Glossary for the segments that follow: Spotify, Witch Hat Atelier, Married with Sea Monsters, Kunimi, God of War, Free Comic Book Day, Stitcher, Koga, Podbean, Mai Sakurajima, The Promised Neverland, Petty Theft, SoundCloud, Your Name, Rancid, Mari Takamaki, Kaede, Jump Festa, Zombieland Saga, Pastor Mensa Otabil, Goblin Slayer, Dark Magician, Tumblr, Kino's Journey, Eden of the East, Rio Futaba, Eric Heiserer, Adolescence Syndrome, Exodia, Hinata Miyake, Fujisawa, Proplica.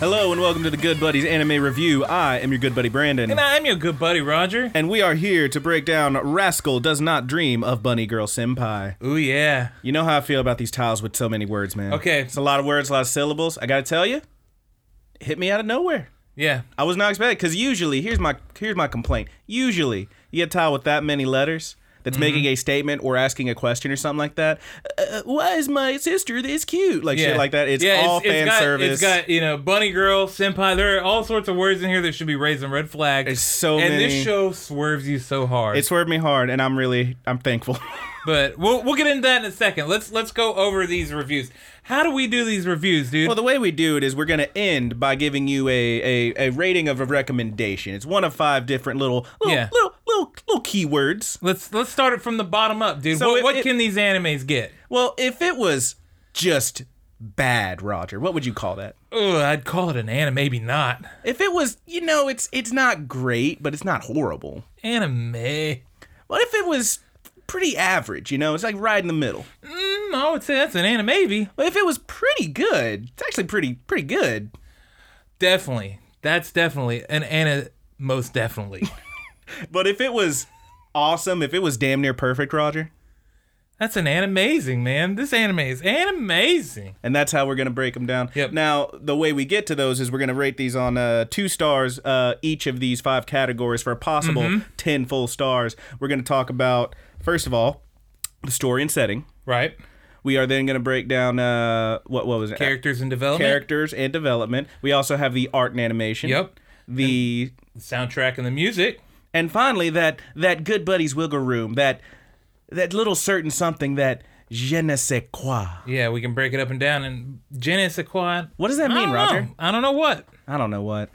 Hello and welcome to the Good Buddies Anime Review. I am your good buddy Brandon. And I'm your good buddy Roger. And we are here to break down Rascal Does Not Dream of Bunny Girl Senpai. Ooh yeah. You know how I feel about these titles with so many words, man. Okay. It's a lot of words, a lot of syllables. I gotta tell you, it hit me out of nowhere. Yeah. I was not expecting, because usually, here's my complaint. Usually, you get a title with that many letters that's making a statement or asking a question or something like that. Why is my sister this cute? Like shit like that. It's all fan service. It's got, you know, bunny girl, senpai. There are all sorts of words in here that should be raising red flags. It's so many. And this show swerves you so hard. It swerved me hard, and I'm thankful. But we'll get into that in a second. Let's go over these reviews. How do we do these reviews, dude? Well, the way we do it is we're going to end by giving you a rating of a recommendation. It's one of five different little keywords. Let's start it from the bottom up, dude. So what can these animes get? Well, if it was just bad, Roger, what would you call that? Oh, I'd call it an anime, maybe not. If it was, you know, it's not great, but it's not horrible. Anime. What if it was pretty average, you know? It's like right in the middle. I would say that's an anime, maybe. But if it was pretty good, it's actually pretty good. Definitely. That's definitely an anime, most definitely. But if it was awesome, if it was damn near perfect, Roger, that's an animazing, man. This anime is animazing. And that's how we're going to break them down. Yep. Now, the way we get to those is we're going to rate these on 2 stars, each of these 5 categories for a possible 10 full stars. We're going to talk about, first of all, the story and setting. Right. We are then going to break down, what was it? Characters and development. We also have the art and animation. Yep. The soundtrack and the music. And finally, that Good Buddies wiggle room, that little certain something, that je ne sais quoi. Yeah, we can break it up and down. And je ne sais quoi. What does that mean, Roger? I don't know what.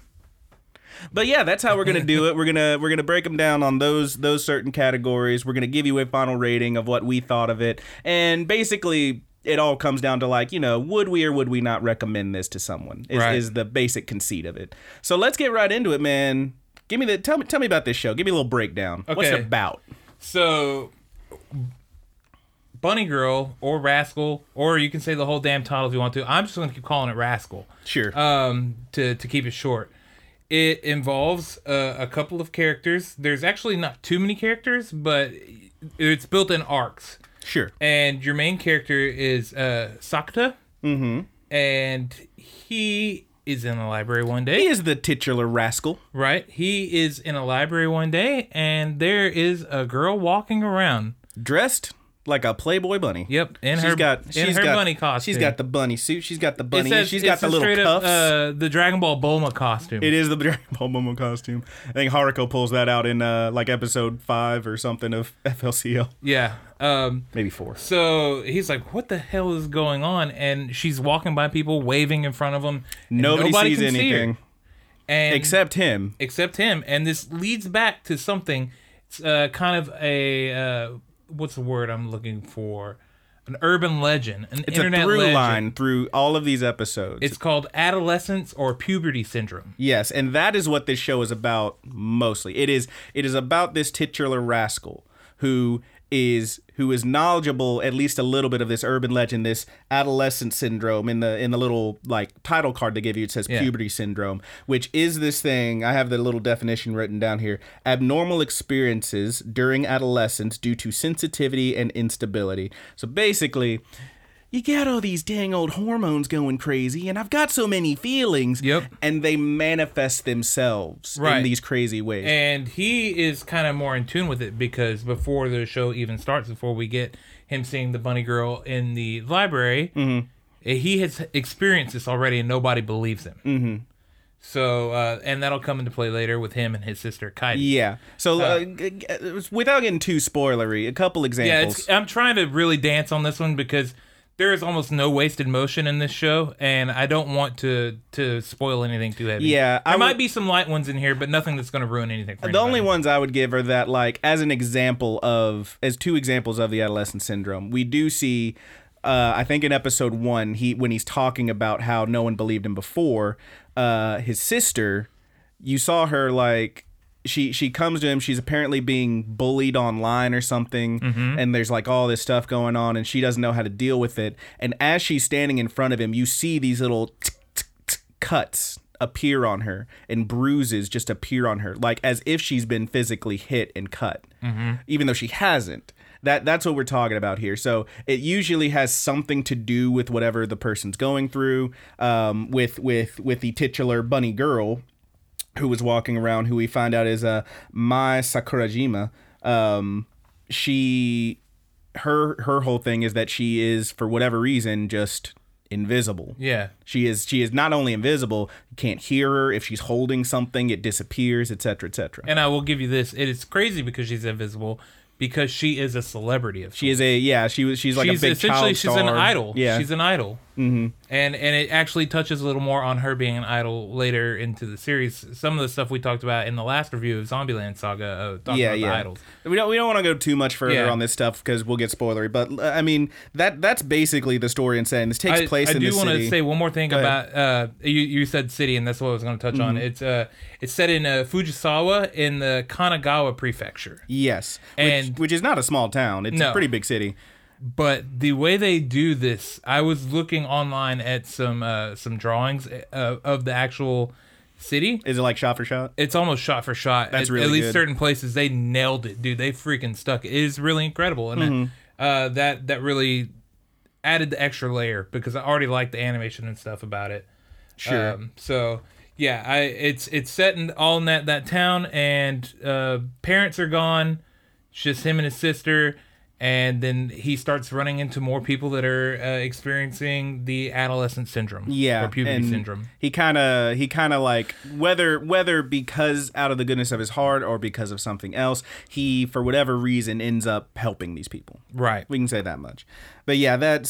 But yeah, that's how we're gonna do it. We're gonna break them down on those certain categories. We're gonna give you a final rating of what we thought of it, and basically, it all comes down to, like, you know, would we or would we not recommend this to someone? Is the basic conceit of it. So let's get right into it, man. Give me tell me about this show. Give me a little breakdown. Okay. What's it about? So, Bunny Girl or Rascal, or you can say the whole damn title if you want to. I'm just going to keep calling it Rascal. Sure. To keep it short. It involves a couple of characters. There's actually not too many characters, but it's built in arcs. Sure. And your main character is Sakuta. Mm-hmm. And he is in a library one day. He is the titular rascal. Right. He is in a library one day, and there is a girl walking around. Dressed like a Playboy bunny. Yep. She's got bunny costume. She's got the bunny suit. She's got the bunny. She's got the little cuffs. The Dragon Ball Bulma costume. It is the Dragon Ball Bulma costume. I think Haruko pulls that out in like episode 5 or something of FLCL. Yeah. Maybe 4. So he's like, what the hell is going on? And she's walking by people, waving in front of them. Nobody sees anything. Except him. And this leads back to something. It's kind of a... what's the word I'm looking for? An urban legend. It's internet a through legend. Line through all of these episodes. It's called Adolescence or Puberty Syndrome. Yes, and that is what this show is about mostly. It is about this titular rascal who is knowledgeable at least a little bit of this urban legend, this adolescence syndrome. In the little, like, title card they give you, it says puberty syndrome, which is this thing. I have the little definition written down here: abnormal experiences during adolescence due to sensitivity and instability. So basically, you got all these dang old hormones going crazy, and I've got so many feelings, and they manifest themselves in these crazy ways. And he is kind of more in tune with it, because before the show even starts, before we get him seeing the bunny girl in the library, he has experienced this already, and nobody believes him. Mm-hmm. So, and that'll come into play later with him and his sister, Kaede. Yeah. So, without getting too spoilery, a couple examples. Yeah, I'm trying to really dance on this one because there is almost no wasted motion in this show, and I don't want to spoil anything too heavy. Yeah, there might be some light ones in here, but nothing that's going to ruin anything for anybody. The only ones I would give are that, like, as two examples of the adolescence syndrome, we do see, I think in episode 1, when he's talking about how no one believed him before, his sister, you saw her, like... She comes to him. She's apparently being bullied online or something, mm-hmm. and there's like all this stuff going on, and she doesn't know how to deal with it. And as she's standing in front of him, you see these little cuts appear on her, and bruises just appear on her, like as if she's been physically hit and cut, mm-hmm. even though she hasn't. That's what we're talking about here. So it usually has something to do with whatever the person's going through. With the titular bunny girl, who was walking around, who we find out is Mai Sakurajima. Her whole thing is that she is, for whatever reason, just invisible. Yeah. She is not only invisible, you can't hear her. If she's holding something, it disappears, et cetera, et cetera. And I will give you this. It is crazy because she's invisible, because she is a celebrity. She's a big child star. She's an idol. Yeah. She's an idol. Mm-hmm. And it actually touches a little more on her being an idol later into the series. Some of the stuff we talked about in the last review of Zombieland Saga, about the idols. We don't want to go too much further on this stuff because we'll get spoilery. But I mean, that's basically the story and saying this takes place in the city. I do want to say one more thing about you said city, and that's what I was going to touch mm-hmm. on. It's set in Fujisawa in the Kanagawa prefecture. Yes, and which is not a small town. It's a pretty big city. But the way they do this, I was looking online at some drawings of the actual city. Is it like shot for shot? It's almost shot for shot. That's really good. At least certain places, they nailed it, dude. They freaking stuck it. It is really incredible, and mm-hmm. that really added the extra layer because I already liked the animation and stuff about it. Sure. So yeah, it's set in all in that town, and parents are gone. It's just him and his sister. And then he starts running into more people that are experiencing the adolescent syndrome, or puberty syndrome. He kind of like whether because out of the goodness of his heart or because of something else, he for whatever reason ends up helping these people. Right, we can say that much. But yeah, that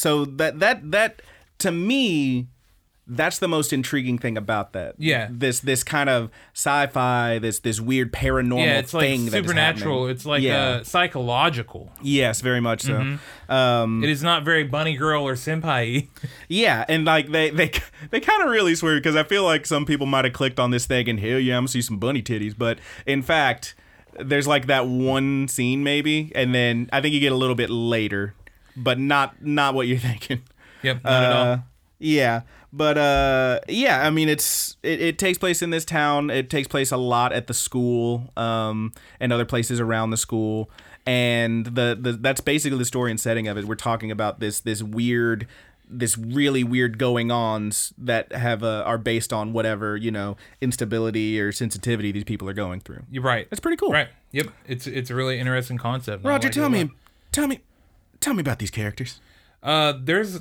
to me, that's the most intriguing thing about that. Yeah. This kind of sci-fi, this weird paranormal thing. Yeah, it's like supernatural. It's like psychological. Yes, very much so. Mm-hmm. It is not very bunny girl or senpai. Yeah, and like they kind of really swear because I feel like some people might have clicked on this thing and hell yeah, I'm gonna see some bunny titties, but in fact, there's like that one scene maybe, and then I think you get a little bit later, but not what you're thinking. Yep. Not at all. Yeah. But, I mean, it takes place in this town. It takes place a lot at the school and other places around the school. And that's basically the story and setting of it. We're talking about this really weird going-ons that are based on whatever, instability or sensitivity these people are going through. You're right. That's pretty cool. Right. Yep. It's a really interesting concept. Roger, tell me about these characters. There's...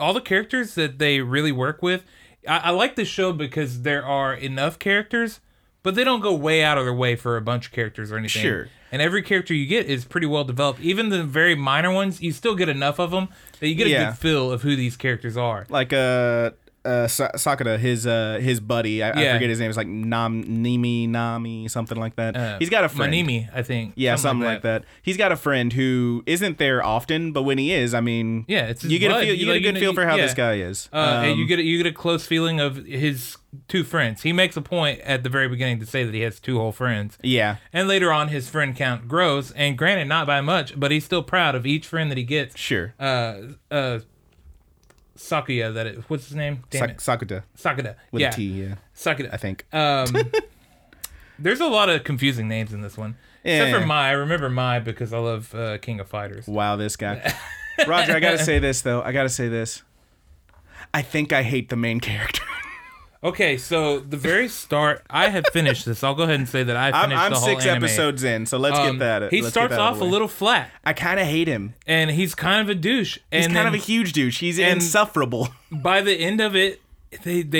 all the characters that they really work with. I like this show because there are enough characters, but they don't go way out of their way for a bunch of characters or anything. Sure. And every character you get is pretty well developed. Even the very minor ones, you still get enough of them that you get a good feel of who these characters are. Like Sakuta, his buddy, I forget his name, it's like Nami, something like that. He's got a friend. Manimi, I think. Yeah, something like that. He's got a friend who isn't there often, but when he is, I mean, you get a good feel for how this guy is. And you get a close feeling of his two friends. He makes a point at the very beginning to say that he has two whole friends. Yeah. And later on, his friend count grows, and granted, not by much, but he's still proud of each friend that he gets. Sure. Sakuya, what's his name? Sakuta. With a T, yeah. Sakuta, I think. There's a lot of confusing names in this one. Yeah. Except for Mai. I remember Mai because I love King of Fighters. Wow, this guy. Roger, I gotta say this, though. I think I hate the main character. Okay, so the very start, I have finished this. I'll go ahead and say that I finished the whole anime. I'm 6 episodes in, so let's get that. He starts off a little flat. I kind of hate him. And he's kind of a douche. He's kind of a huge douche. He's insufferable. By the end of it, they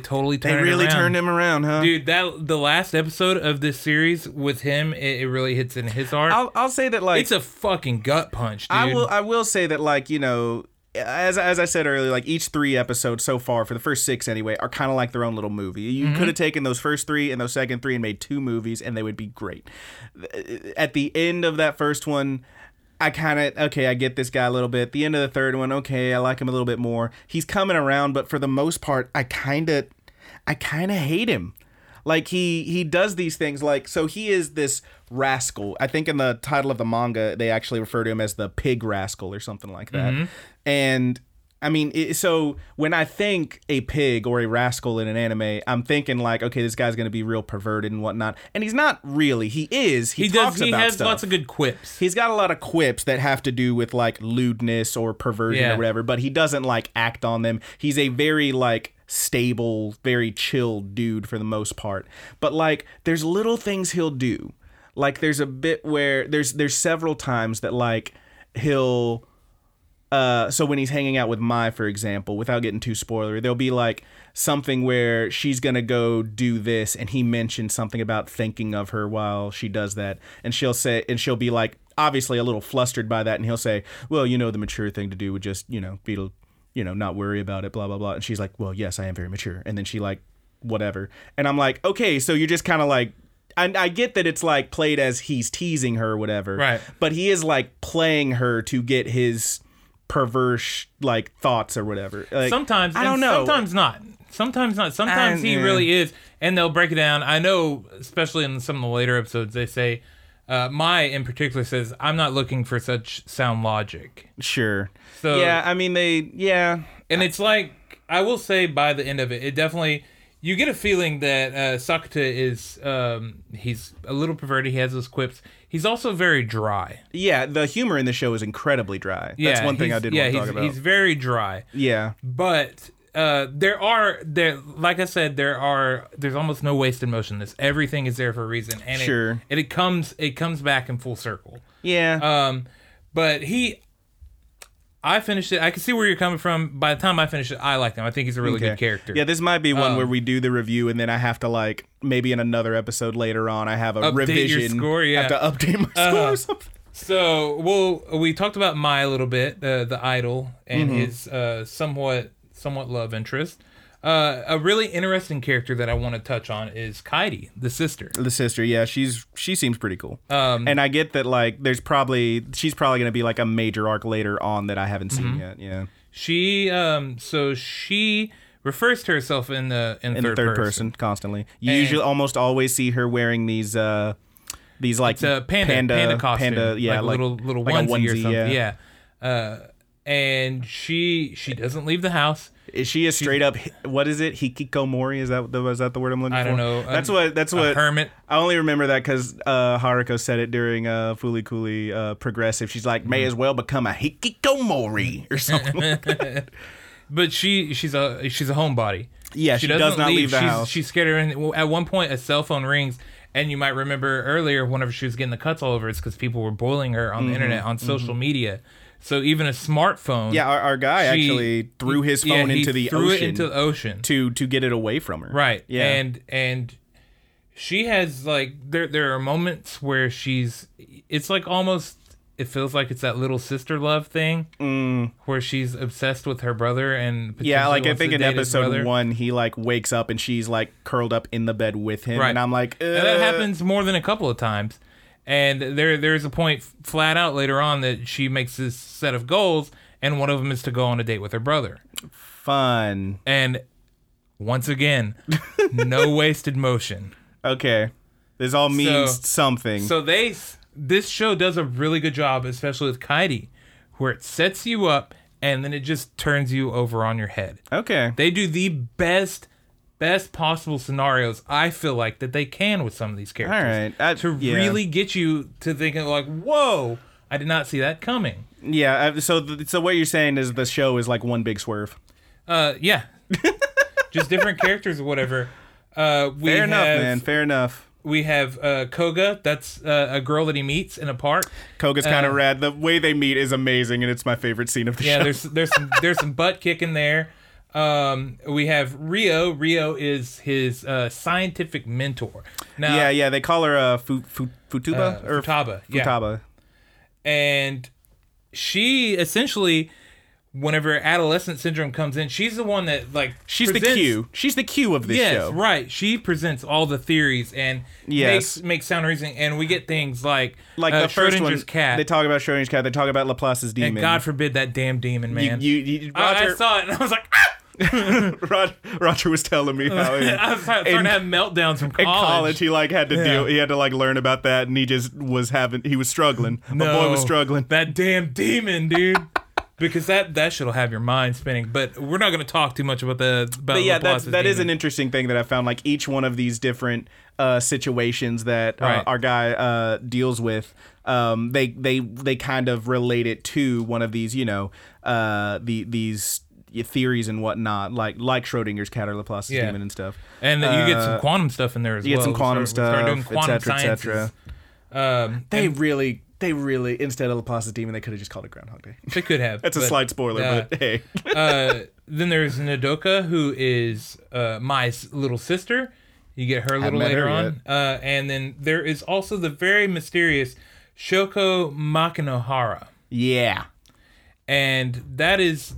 totally turned him around. They really turned him around, huh? Dude, the last episode of this series with him, it really hits in his heart. I'll say that, like... it's a fucking gut punch, dude. I will say that, like, as I said earlier, like each three episodes so far, for the first six anyway, are kind of like their own little movie. You mm-hmm. could have taken those first three and those second three and made two movies and they would be great. At the end of that first one, I kind of, okay, I get this guy a little bit. The end of the third one, okay, I like him a little bit more. He's coming around, but for the most part, I kind of hate him. Like, he does these things, like, so he is this rascal. I think in the title of the manga, they actually refer to him as the pig rascal or something like that. Mm-hmm. And, I mean, so when I think a pig or a rascal in an anime, I'm thinking, like, okay, this guy's going to be real perverted and whatnot. And he's not really. He is. He talks about stuff. Lots of good quips. He's got a lot of quips that have to do with, like, lewdness or perversion or whatever, but he doesn't, like, act on them. He's a very, like, stable, very chill dude for the most part. But like there's little things he'll do. Like there's a bit where there's several times that like he'll so when he's hanging out with Mai, for example, without getting too spoilery, there'll be like something where she's gonna go do this and he mentions something about thinking of her while she does that, and she'll be like obviously a little flustered by that, and he'll say, well, you know, the mature thing to do would just, you know, be to, you know, not worry about it, blah, blah, blah. And she's like, well, yes, I am very mature. And then she like, whatever. And I'm like, okay, so you're just kind of like, I get that it's like played as he's teasing her or whatever. Right. But he is like playing her to get his perverse like thoughts or whatever. Like, sometimes. I don't know. Sometimes not. Sometimes not. Sometimes he really is. And they'll break it down. I know, especially in some of the later episodes, they say, Mai in particular says, I'm not looking for such sound logic. Sure. So, yeah, I mean, And it's like, I will say by the end of it, it definitely, you get a feeling that Sakuta is, he's a little perverted, he has those quips. He's also very dry. Yeah, the humor in the show is incredibly dry. Yeah, that's one thing I did want to talk about. He's very dry. Yeah. But there's almost no wasted motion in this. Everything is there for a reason, and sure, it comes back in full circle. Yeah. I finished it. I can see where you're coming from. By the time I finish it, I like him. I think he's a really good character. Yeah, this might be one where we do the review, and then I have to, like, maybe in another episode later on, I have a revision. Your score, yeah. I have to update my score or something. So, we talked about Mai a little bit, the idol, and mm-hmm. his somewhat love interest. A really interesting character that I want to touch on is Kaede, the sister. The sister, yeah, she seems pretty cool. And I get that like she's probably going to be like a major arc later on that I haven't seen mm-hmm. yet. Yeah, she she refers to herself in the third person constantly. You usually almost always see her wearing these like it's a panda costume, yeah, like little onesie, like a onesie or something. Yeah. And she doesn't leave the house. She is straight up, what is it? Hikikomori? Is that the word I'm looking for? I don't know. That's what. Hermit. I only remember that because Haruko said it during Fooly Cooly Progressive. She's like, may as well become a hikikomori or something like that. But she's a homebody. Yeah, she does not leave the house. She's scared her in. At one point, a cell phone rings. And you might remember earlier, whenever she was getting the cuts all over, it's because people were bullying her on the internet, on social media. So even a smartphone. Yeah, our guy actually threw his phone into the ocean. Threw it into the ocean to get it away from her. Right. Yeah. And she has like there are moments where it's like almost it feels like it's that little sister love thing where she's obsessed with her brother and like I think in episode 1 he like wakes up and she's like curled up in the bed with him right. And I'm like and that happens more than a couple of times. And there's a point flat out later on that she makes this set of goals, and one of them is to go on a date with her brother. Fun. And once again, no wasted motion. Okay. This all means something. So this show does a really good job, especially with Kaede, where it sets you up, and then it just turns you over on your head. Okay. They do the best possible scenarios I feel like that they can with some of these characters. All right. Really get you to thinking like, whoa, I did not see that coming. Yeah, so what you're saying is the show is like one big swerve. Yeah. Just different characters or whatever. Fair enough. We have Koga. That's a girl that he meets in a park. Koga's kind of rad. The way they meet is amazing, and it's my favorite scene of the show. Yeah, there's some butt kicking there. We have Rio. Rio is his scientific mentor. Now, yeah, they call her Futaba or Futaba. And she essentially whenever Adolescence Syndrome comes in, she's the one that, like... She's the Q of this show. Yes, right. She presents all the theories and makes sound reasoning. And we get things like the first Schrodinger's Cat. They talk about Schrodinger's Cat. They talk about Laplace's Demon. And God forbid that damn demon, man. I saw it and I was like, ah! Roger was telling me how he, I was starting to have meltdowns from college. In college, he had to deal. He had to learn about that, and he just was having. He was struggling. My boy was struggling. That damn demon, dude. Because that shit'll have your mind spinning. But we're not going to talk too much about the. But yeah, that is an interesting thing that I found. Like each one of these different situations that our guy deals with, they kind of relate it to one of these, these. Your theories and whatnot, like Schrodinger's Cat or Laplace's Demon and stuff, and you get some quantum stuff in there as well. You get some quantum stuff, etc. They really instead of Laplace's Demon, they could have just called it Groundhog Day. They could have. That's a slight spoiler, but hey. Then there's Nadoka, who is Mai's little sister. You get her a little later on, and then there is also the very mysterious Shoko Makinohara. Yeah, and that is.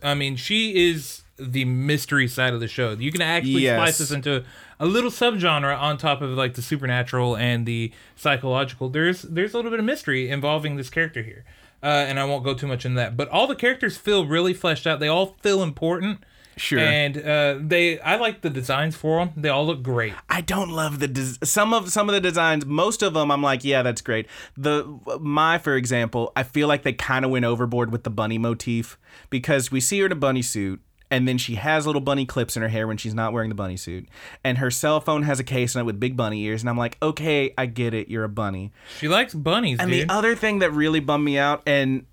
I mean, she is the mystery side of the show. You can actually slice this into a little subgenre on top of the supernatural and the psychological. There's a little bit of mystery involving this character here, and I won't go too much into that. But all the characters feel really fleshed out. They all feel important. Sure. And I like the designs for them. They all look great. I don't love some of the designs. Most of them, I'm like, yeah, that's great. For example, I feel like they kind of went overboard with the bunny motif because we see her in a bunny suit. And then she has little bunny clips in her hair when she's not wearing the bunny suit. And her cell phone has a case on it with big bunny ears. And I'm like, okay, I get it. You're a bunny. She likes bunnies, and dude. And the other thing that really bummed me out, and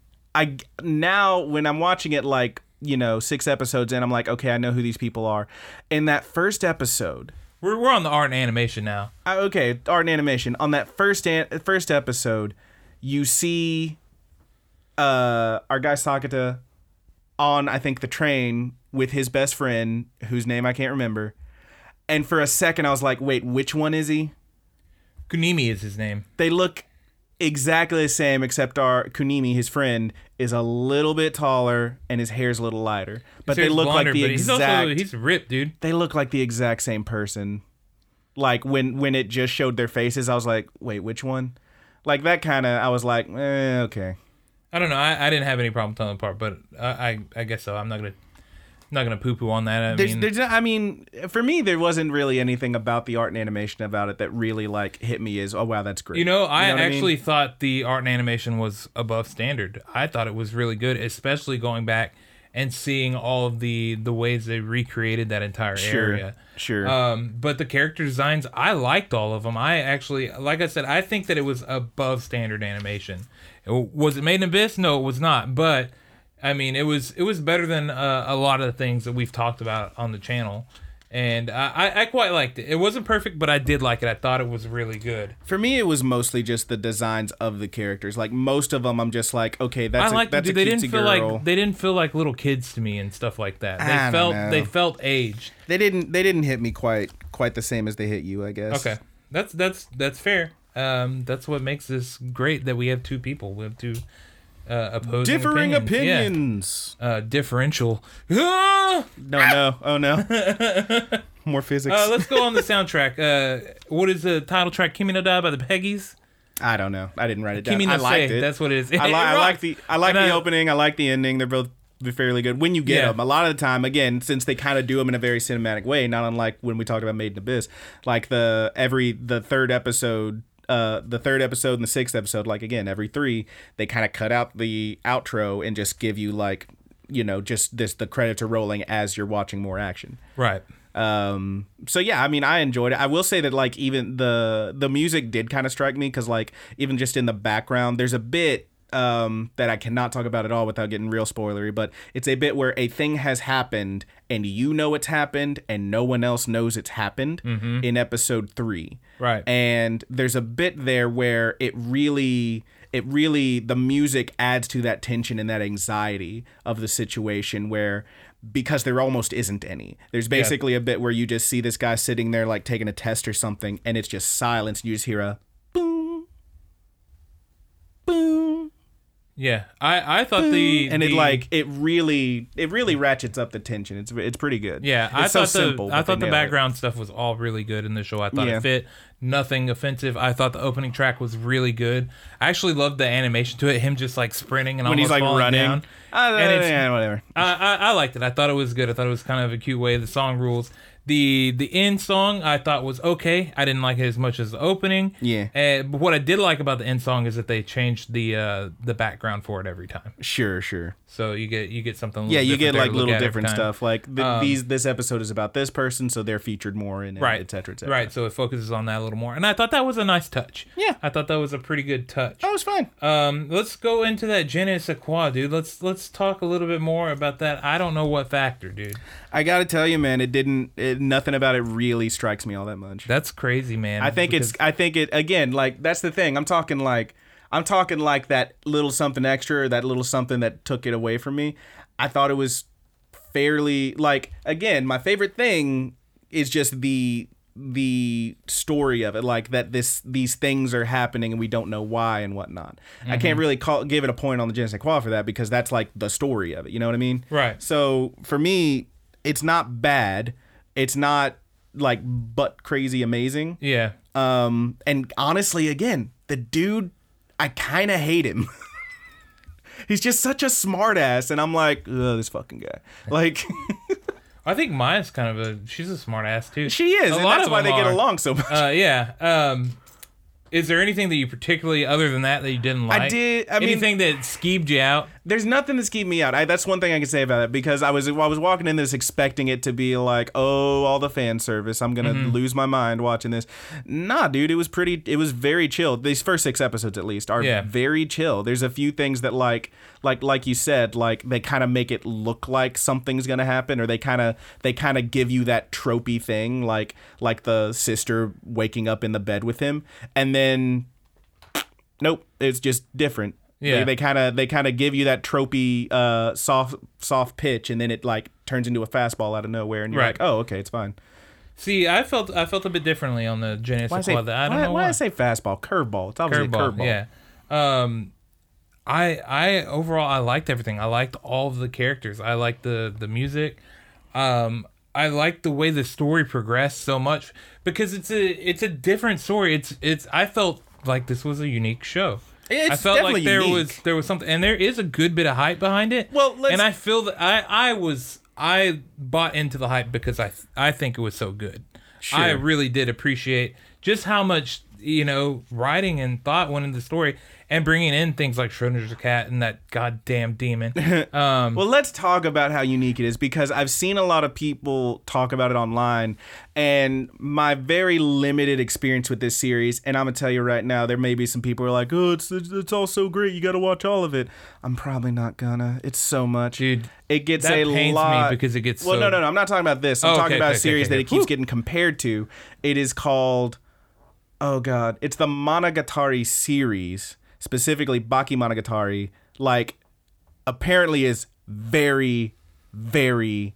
now when I'm watching it 6 episodes in, I'm like, okay, I know who these people are. In that first episode... We're on the art and animation now. Art and animation. On that first episode, you see our guy Sakuta on, I think, the train with his best friend, whose name I can't remember. And for a second, I was like, wait, which one is he? Kunimi is his name. They look exactly the same, except our Kunimi, his friend, is a little bit taller and his hair's a little lighter. But they look blonder, like the exact... He's ripped, dude. They look like the exact same person. Like, when it just showed their faces, I was like, wait, which one? Like, that kind of... I was like, okay. I don't know. I didn't have any problem telling the part, but I guess so. I'm not gonna poo-poo on that. For me, there wasn't really anything about the art and animation about it that really hit me as, oh wow, that's great. I thought the art and animation was above standard. I thought it was really good, especially going back and seeing all of the ways they recreated that entire area. Sure. But the character designs, I liked all of them. I actually, like I said, I think that it was above standard animation. Was it made in Abyss? No, it was not. But I mean, it was better than a lot of the things that we've talked about on the channel, and I quite liked it. It wasn't perfect, but I did like it. I thought it was really good. For me, it was mostly just the designs of the characters. Like most of them, I'm just like, okay, that's a cutesy girl. They didn't feel like little kids to me and stuff like that. They felt aged. They didn't hit me quite the same as they hit you, I guess. Okay, that's fair. That's what makes this great that we have two people. We have two. Opposing differing opinions. Yeah. Differential. No. Oh, no. More physics. Let's go on the soundtrack. What is the title track? Kimi no Da by the Peggies? I don't know. I didn't write it down. Kimi no I liked Se. It. That's what it is. I like the opening. I like the ending. They're both fairly good. When you get them, a lot of the time, again, since they kind of do them in a very cinematic way, not unlike when we talk about Made in Abyss, like the third episode... the third episode and the sixth episode, every three, they kind of cut out the outro and just give you just the credits are rolling as you're watching more action. Right. So yeah, I mean, I enjoyed it. I will say that even the music did kind of strike me because even just in the background, there's a bit that I cannot talk about at all without getting real spoilery, but it's a bit where a thing has happened and it's happened and no one else knows it's happened in episode 3. Right. And there's a bit there where it really the music adds to that tension and that anxiety of the situation where because there almost isn't any. There's basically a bit where you just see this guy sitting there taking a test or something and it's just silence. You just hear a boom. Yeah, I thought the and it really ratchets up the tension. It's pretty good. Yeah, I thought the background stuff was all really good in the show. I thought it fit, nothing offensive. I thought the opening track was really good. I actually loved the animation to it. Him just like sprinting and when almost he's like falling running down. Whatever. I liked it. I thought it was good. I thought it was kind of a cute way. The song rules. The end song I thought was okay. I didn't like it as much as the opening. Yeah. But what I did like about the end song is that they changed the background for it every time. Sure. So you get something. You get little different stuff. Like this episode is about this person, so they're featured more in it, et cetera. Right. So it focuses on that a little more, and I thought that was a nice touch. Yeah. I thought that was a pretty good touch. That was fun. Let's go into that Genet Sequoia, dude. Let's talk a little bit more about that. I don't know what factor, dude. I gotta tell you, man, nothing about it really strikes me all that much. That's crazy, man. I think that's the thing. I'm talking like that little something extra or that little something that took it away from me. I thought it was fairly my favorite thing is just the story of it, like that these things are happening and we don't know why and whatnot. Mm-hmm. I can't really give it a point on the Genet Sequoia for that because that's like the story of it. You know what I mean? Right. So for me, it's not bad. It's not like butt crazy amazing. Yeah. And honestly, again, the dude, I kind of hate him. He's just such a smart ass. And I'm like, ugh, this fucking guy. Like, I think Maya's kind of she's a smart ass too. She is. And that's why they get along so much. Yeah. Is there anything that you particularly, other than that you didn't like? Anything that skeeved you out? There's nothing that skeeved me out. That's one thing I can say about it, because I was walking in this expecting it to be like, oh, all the fan service. I'm going to lose my mind watching this. Nah, dude, it was very chill. These first 6 episodes, at least, are very chill. There's a few things that like you said, like they kind of make it look like something's going to happen, or they kind of give you that tropey thing, like the sister waking up in the bed with him. And then nope, it's just different. Yeah, they kind of give you that tropey soft pitch, and then it like turns into a fastball out of nowhere, and you're like, oh, okay, it's fine. See, I felt a bit differently on the Genet Sequoia. I don't know why I say fastball, curveball. It's obviously curveball. Yeah. I overall I liked everything. I liked all of the characters. I liked the music. I liked the way the story progressed so much, because it's a different story. I felt like this was a unique show. I felt like there was something, and there is a good bit of hype behind it. Well, and I feel that I bought into the hype because I think it was so good. Sure. I really did appreciate just how much writing and thought went into the story, and bringing in things like Schrodinger's Cat and that goddamn demon. Well, let's talk about how unique it is, because I've seen a lot of people talk about it online, and my very limited experience with this series, and I'm going to tell you right now, there may be some people who are like, oh, it's all so great, you got to watch all of it. I'm probably not gonna. It's so much. Dude, it gets a lot. That pains me because it gets so... Well, no, I'm not talking about this. I'm talking about a series that it keeps getting compared to. It is called... Oh God, it's the Monogatari series, specifically Baki Monogatari, like apparently is very, very,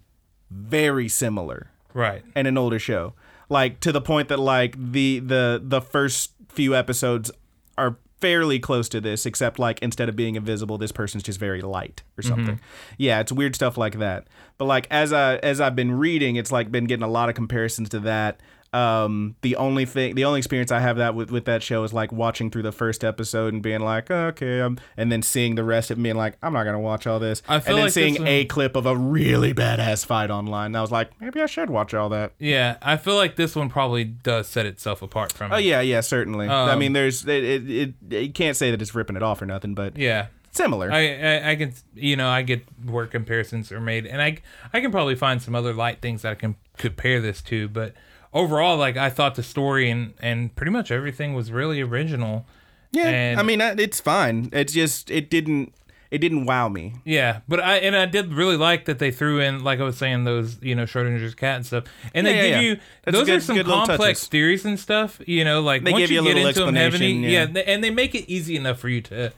very similar. Right. And an older show. Like to the point that like the first few episodes are fairly close to this, except like instead of being invisible, this person's just very light or something. Mm-hmm. Yeah, it's weird stuff like that. But like as I've been reading, it's like been getting a lot of comparisons to that. The only experience I have that with that show is like watching through the first episode and being like, oh, okay, and then seeing the rest of it being like, I'm not gonna watch all this. I feel and then like seeing a clip of a really badass fight online, and I was like, maybe I should watch all that. Yeah, I feel like this one probably does set itself apart from it. Oh yeah, certainly. I mean, there's you can't say that it's ripping it off or nothing, but yeah, similar. I can I get where comparisons are made, and I can probably find some other light things that I can compare this to, but. Overall, like I thought the story and pretty much everything was really original. Yeah, and, I mean it's fine. It's just it didn't wow me. Yeah, but I did really like that they threw in, like I was saying, those Schrodinger's cat and stuff, and they give you those are some complex theories and stuff. Like they give you a little explanation. And they make it easy enough for you to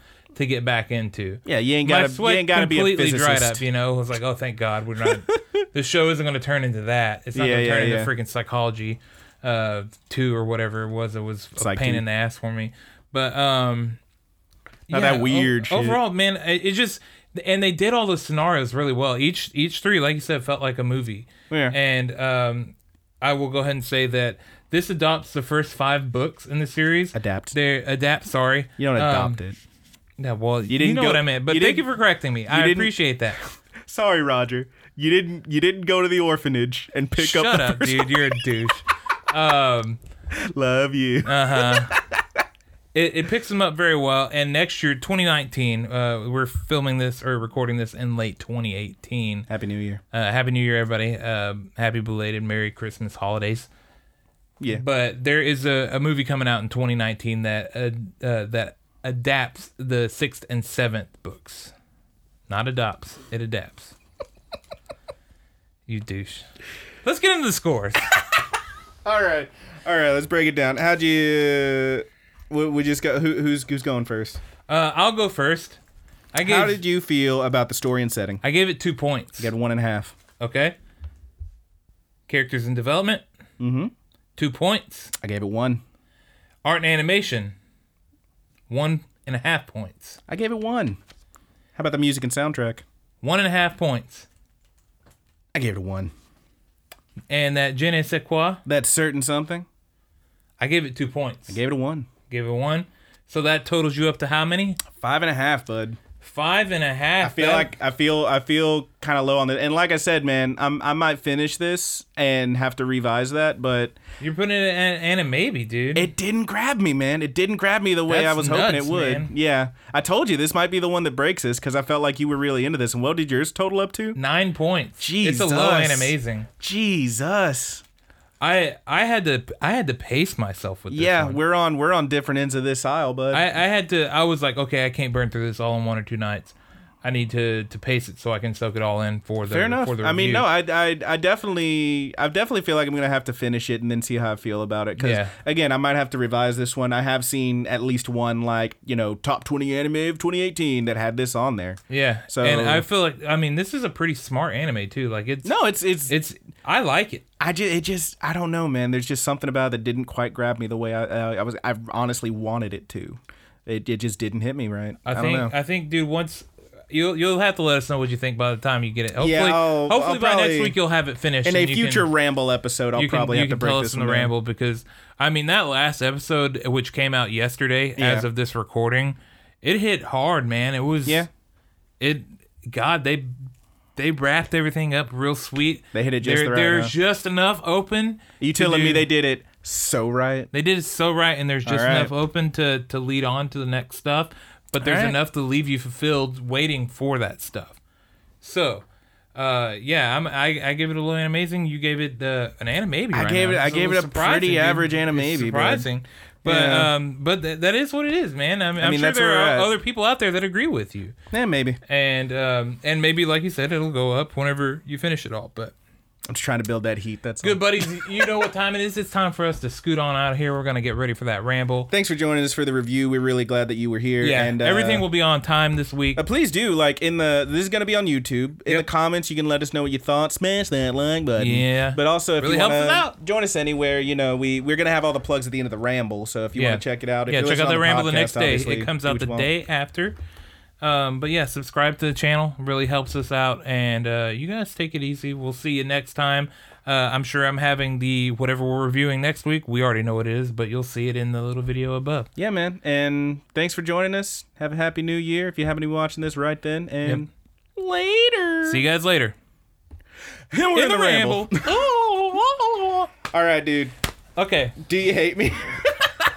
get back into. Yeah, you ain't gotta be a physicist. My sweat completely dried up. I was like, oh, thank God, we're not. This show isn't going to turn into that. It's not going to turn into freaking Psychology 2 or whatever it was. It was a pain in the ass for me. But Not that weird shit. Overall, man, it just... And they did all the scenarios really well. Each three, like you said, felt like a movie. Yeah. And I will go ahead and say that this adopts the first 5 books in the series. Adapt. You don't adopt it. Yeah, well, you know what I meant. But thank you for correcting me. I appreciate that. Sorry, Roger. You didn't go to the orphanage and pick up. Shut up, dude. You're a douche. Love you. It picks them up very well, and next year, 2019, we're filming this or recording this in late 2018. Happy New Year. Happy New Year, everybody. Happy belated Merry Christmas holidays. Yeah. But there is a movie coming out in 2019 that adapts the 6th and 7th books. Not adopts. It adapts. You douche. Let's get into the scores. All right. Let's break it down. How'd you... We just go. Who's going first? I'll go first. How did you feel about the story and setting? I gave it 2 points. You got 1.5. Okay. Characters in development. Mm-hmm. 2 points. I gave it 1. Art and animation. 1.5 points. I gave it 1. How about the music and soundtrack? 1.5 points. I gave it 1. And that je ne sais quoi? That certain something? I gave it 2 points. I gave it a 1. Give it 1. So that totals you up to how many? 5.5, bud. 5.5. I feel kind of low on that. And like I said, man, I might finish this and have to revise that. But you're putting it in a maybe, dude. It didn't grab me, man. It didn't grab me the way I was hoping it would. Man. Yeah, I told you this might be the one that breaks this because I felt like you were really into this. And what did yours total up to? 9 points. Jesus, it's a low and amazing. Jesus. I had to pace myself with this. Yeah, one. we're on different ends of this aisle, but I was like, okay, I can't burn through this all in 1 or 2 nights. I need to pace it so I can soak it all in for the fair enough. For the review. I mean, no, I definitely feel like I'm gonna have to finish it and then see how I feel about it. Because again, I might have to revise this one. I have seen at least one top 20 anime of 2018 that had this on there. Yeah. So and I feel like this is a pretty smart anime too. Like it's I like it. I don't know, man. There's just something about it that didn't quite grab me the way I honestly wanted it to. It just didn't hit me right. I think, dude. Once you'll have to let us know what you think by the time you get it. Hopefully, hopefully by next week you'll have it finished. In a future ramble episode, I'll probably have to break this in the ramble because that last episode, which came out yesterday as of this recording, it hit hard, man. It was They wrapped everything up real sweet. They hit it just right. There's just enough open. Are you telling me they did it so right? They did it so right, and there's just enough open to lead on to the next stuff. But there's enough to leave you fulfilled waiting for that stuff. So, I give it a little animazing. You gave it an animabi. I gave it a pretty average animabi. Surprising. But that is what it is, man. I'm sure there are other people out there that agree with you. Yeah, maybe. And maybe, like you said, it'll go up whenever you finish it all. But I'm just trying to build that heat. That's good, all. Buddies. You know what time it is. It's time for us to scoot on out of here. We're gonna get ready for that ramble. Thanks for joining us for the review. We're really glad that you were here. Yeah, and everything will be on time this week. Please do this is gonna be on YouTube. In the comments, you can let us know what you thought. Smash that like button. Yeah. But also, if you want to join us anywhere, we're gonna have all the plugs at the end of the ramble. So if you want to check it out, check out the ramble the next day. It comes out the day after. But subscribe to the channel. Really helps us out. And you guys take it easy. We'll see you next time. I'm sure I'm having the whatever we're reviewing next week. We already know what it is, but you'll see it in the little video above. Yeah, man. And thanks for joining us. Have a happy new year if you happen to be watching this right then. And later. See you guys later. And we're in the ramble. All right, dude. Okay. Do you hate me?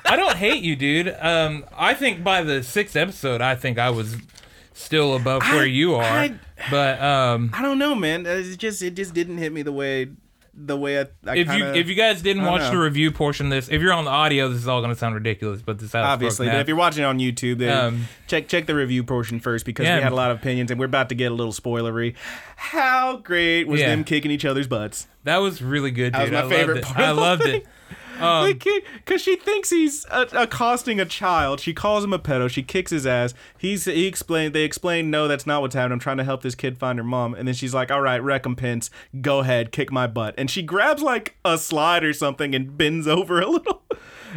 I don't hate you, dude. I think by the 6th episode, I was still above where you are. But I don't know, man. It just didn't hit me the way I if you guys didn't watch the review portion of this, if you're on the audio, this is all going to sound ridiculous, but this is how obviously, but if you're watching it on YouTube, then check the review portion first because we had a lot of opinions and we're about to get a little spoilery. How great was them kicking each other's butts? That was really good, dude. That was my favorite part. I loved it. The kid, because she thinks he's accosting a child. She calls him a pedo. She kicks his ass. They explain, no, that's not what's happening. I'm trying to help this kid find her mom. And then she's like, all right, recompense. Go ahead, kick my butt. And she grabs like a slide or something and bends over a little.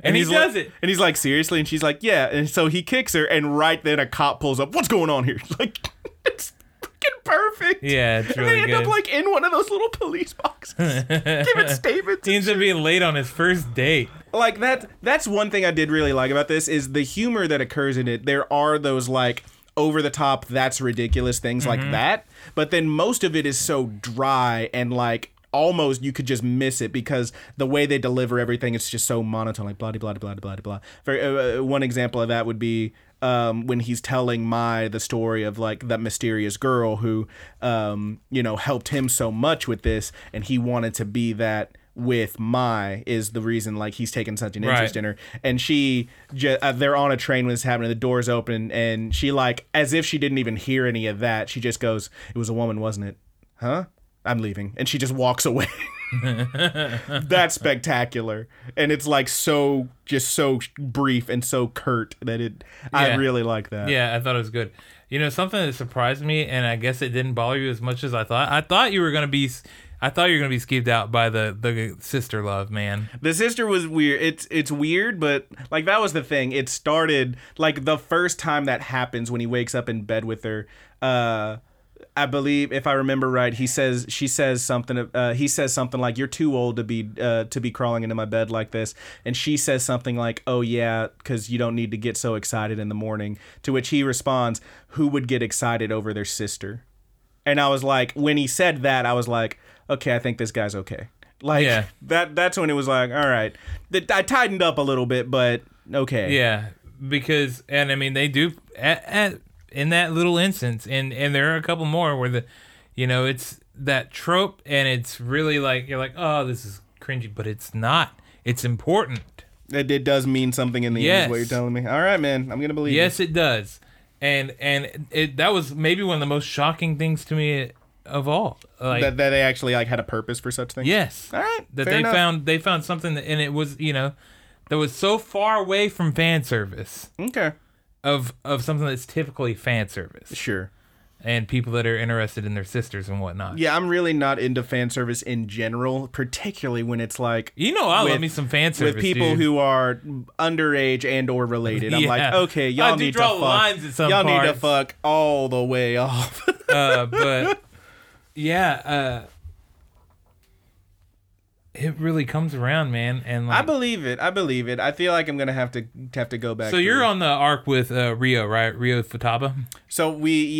And he does it. And he's like, seriously? And she's like, yeah. And so he kicks her, and right then a cop pulls up. What's going on here? Like, it's freaking perfect. Yeah, it's really good. And they end up like in one of those little police boxes. Giving statements. He ends up being late on his first date. Like, that's one thing I did really like about this is the humor that occurs in it. There are those like over the top, that's ridiculous things like that. But then most of it is so dry and like, almost you could just miss it because the way they deliver everything, it's just so monotone, like blah, blah, blah, blah, blah. For, one example of that would be when he's telling Mai the story of like that mysterious girl who, you know, helped him so much with this, and he wanted to be that with Mai is the reason like he's taken such an interest in her. And she they're on a train when this happened, the door's open, and she like, as if she didn't even hear any of that, she just goes, "It was a woman, wasn't it? Huh? I'm leaving." And she just walks away. That's spectacular. And it's like so, just so brief and so curt that it, I really like that. Yeah, I thought it was good. You know, something that surprised me, and I guess it didn't bother you as much as I thought. I thought you were going to be skeeved out by the sister love, man. The sister was weird. It's weird, but like that was the thing. It started like the first time that happens when he wakes up in bed with her, I believe, if I remember right, he says something like, "You're too old to be crawling into my bed like this," and she says something like, "Oh yeah, because you don't need to get so excited in the morning." To which he responds, "Who would get excited over their sister?" And I was like, when he said that, I was like, okay, I think this guy's okay. Like that's when it was like, all right, I tightened up a little bit, but okay. Yeah, because and I mean they do. In that little instance, and there are a couple more where the, you know, it's that trope, and it's really like you're like, oh, this is cringy, but it's not. It's important. It does mean something in the end, is what you're telling me. All right, man, I'm gonna believe you. Yes, it does. And that was maybe one of the most shocking things to me of all. Like, that they actually like had a purpose for such things. Yes. All right. That they found something that, and it was, you know, that was so far away from fan service. Okay. Of something that's typically fan service. Sure. And people that are interested in their sisters and whatnot. Yeah, I'm really not into fan service in general, particularly when it's like... You know, I love me some fan service, with people who are underage and or related. I'm like, okay, y'all need to fuck. I do draw lines at some parts. Y'all need to fuck all the way off. But, yeah... It really comes around, man, and like, I believe it. I feel like I'm gonna have to go back. So you're on the arc with Rio, right? Rio Futaba. So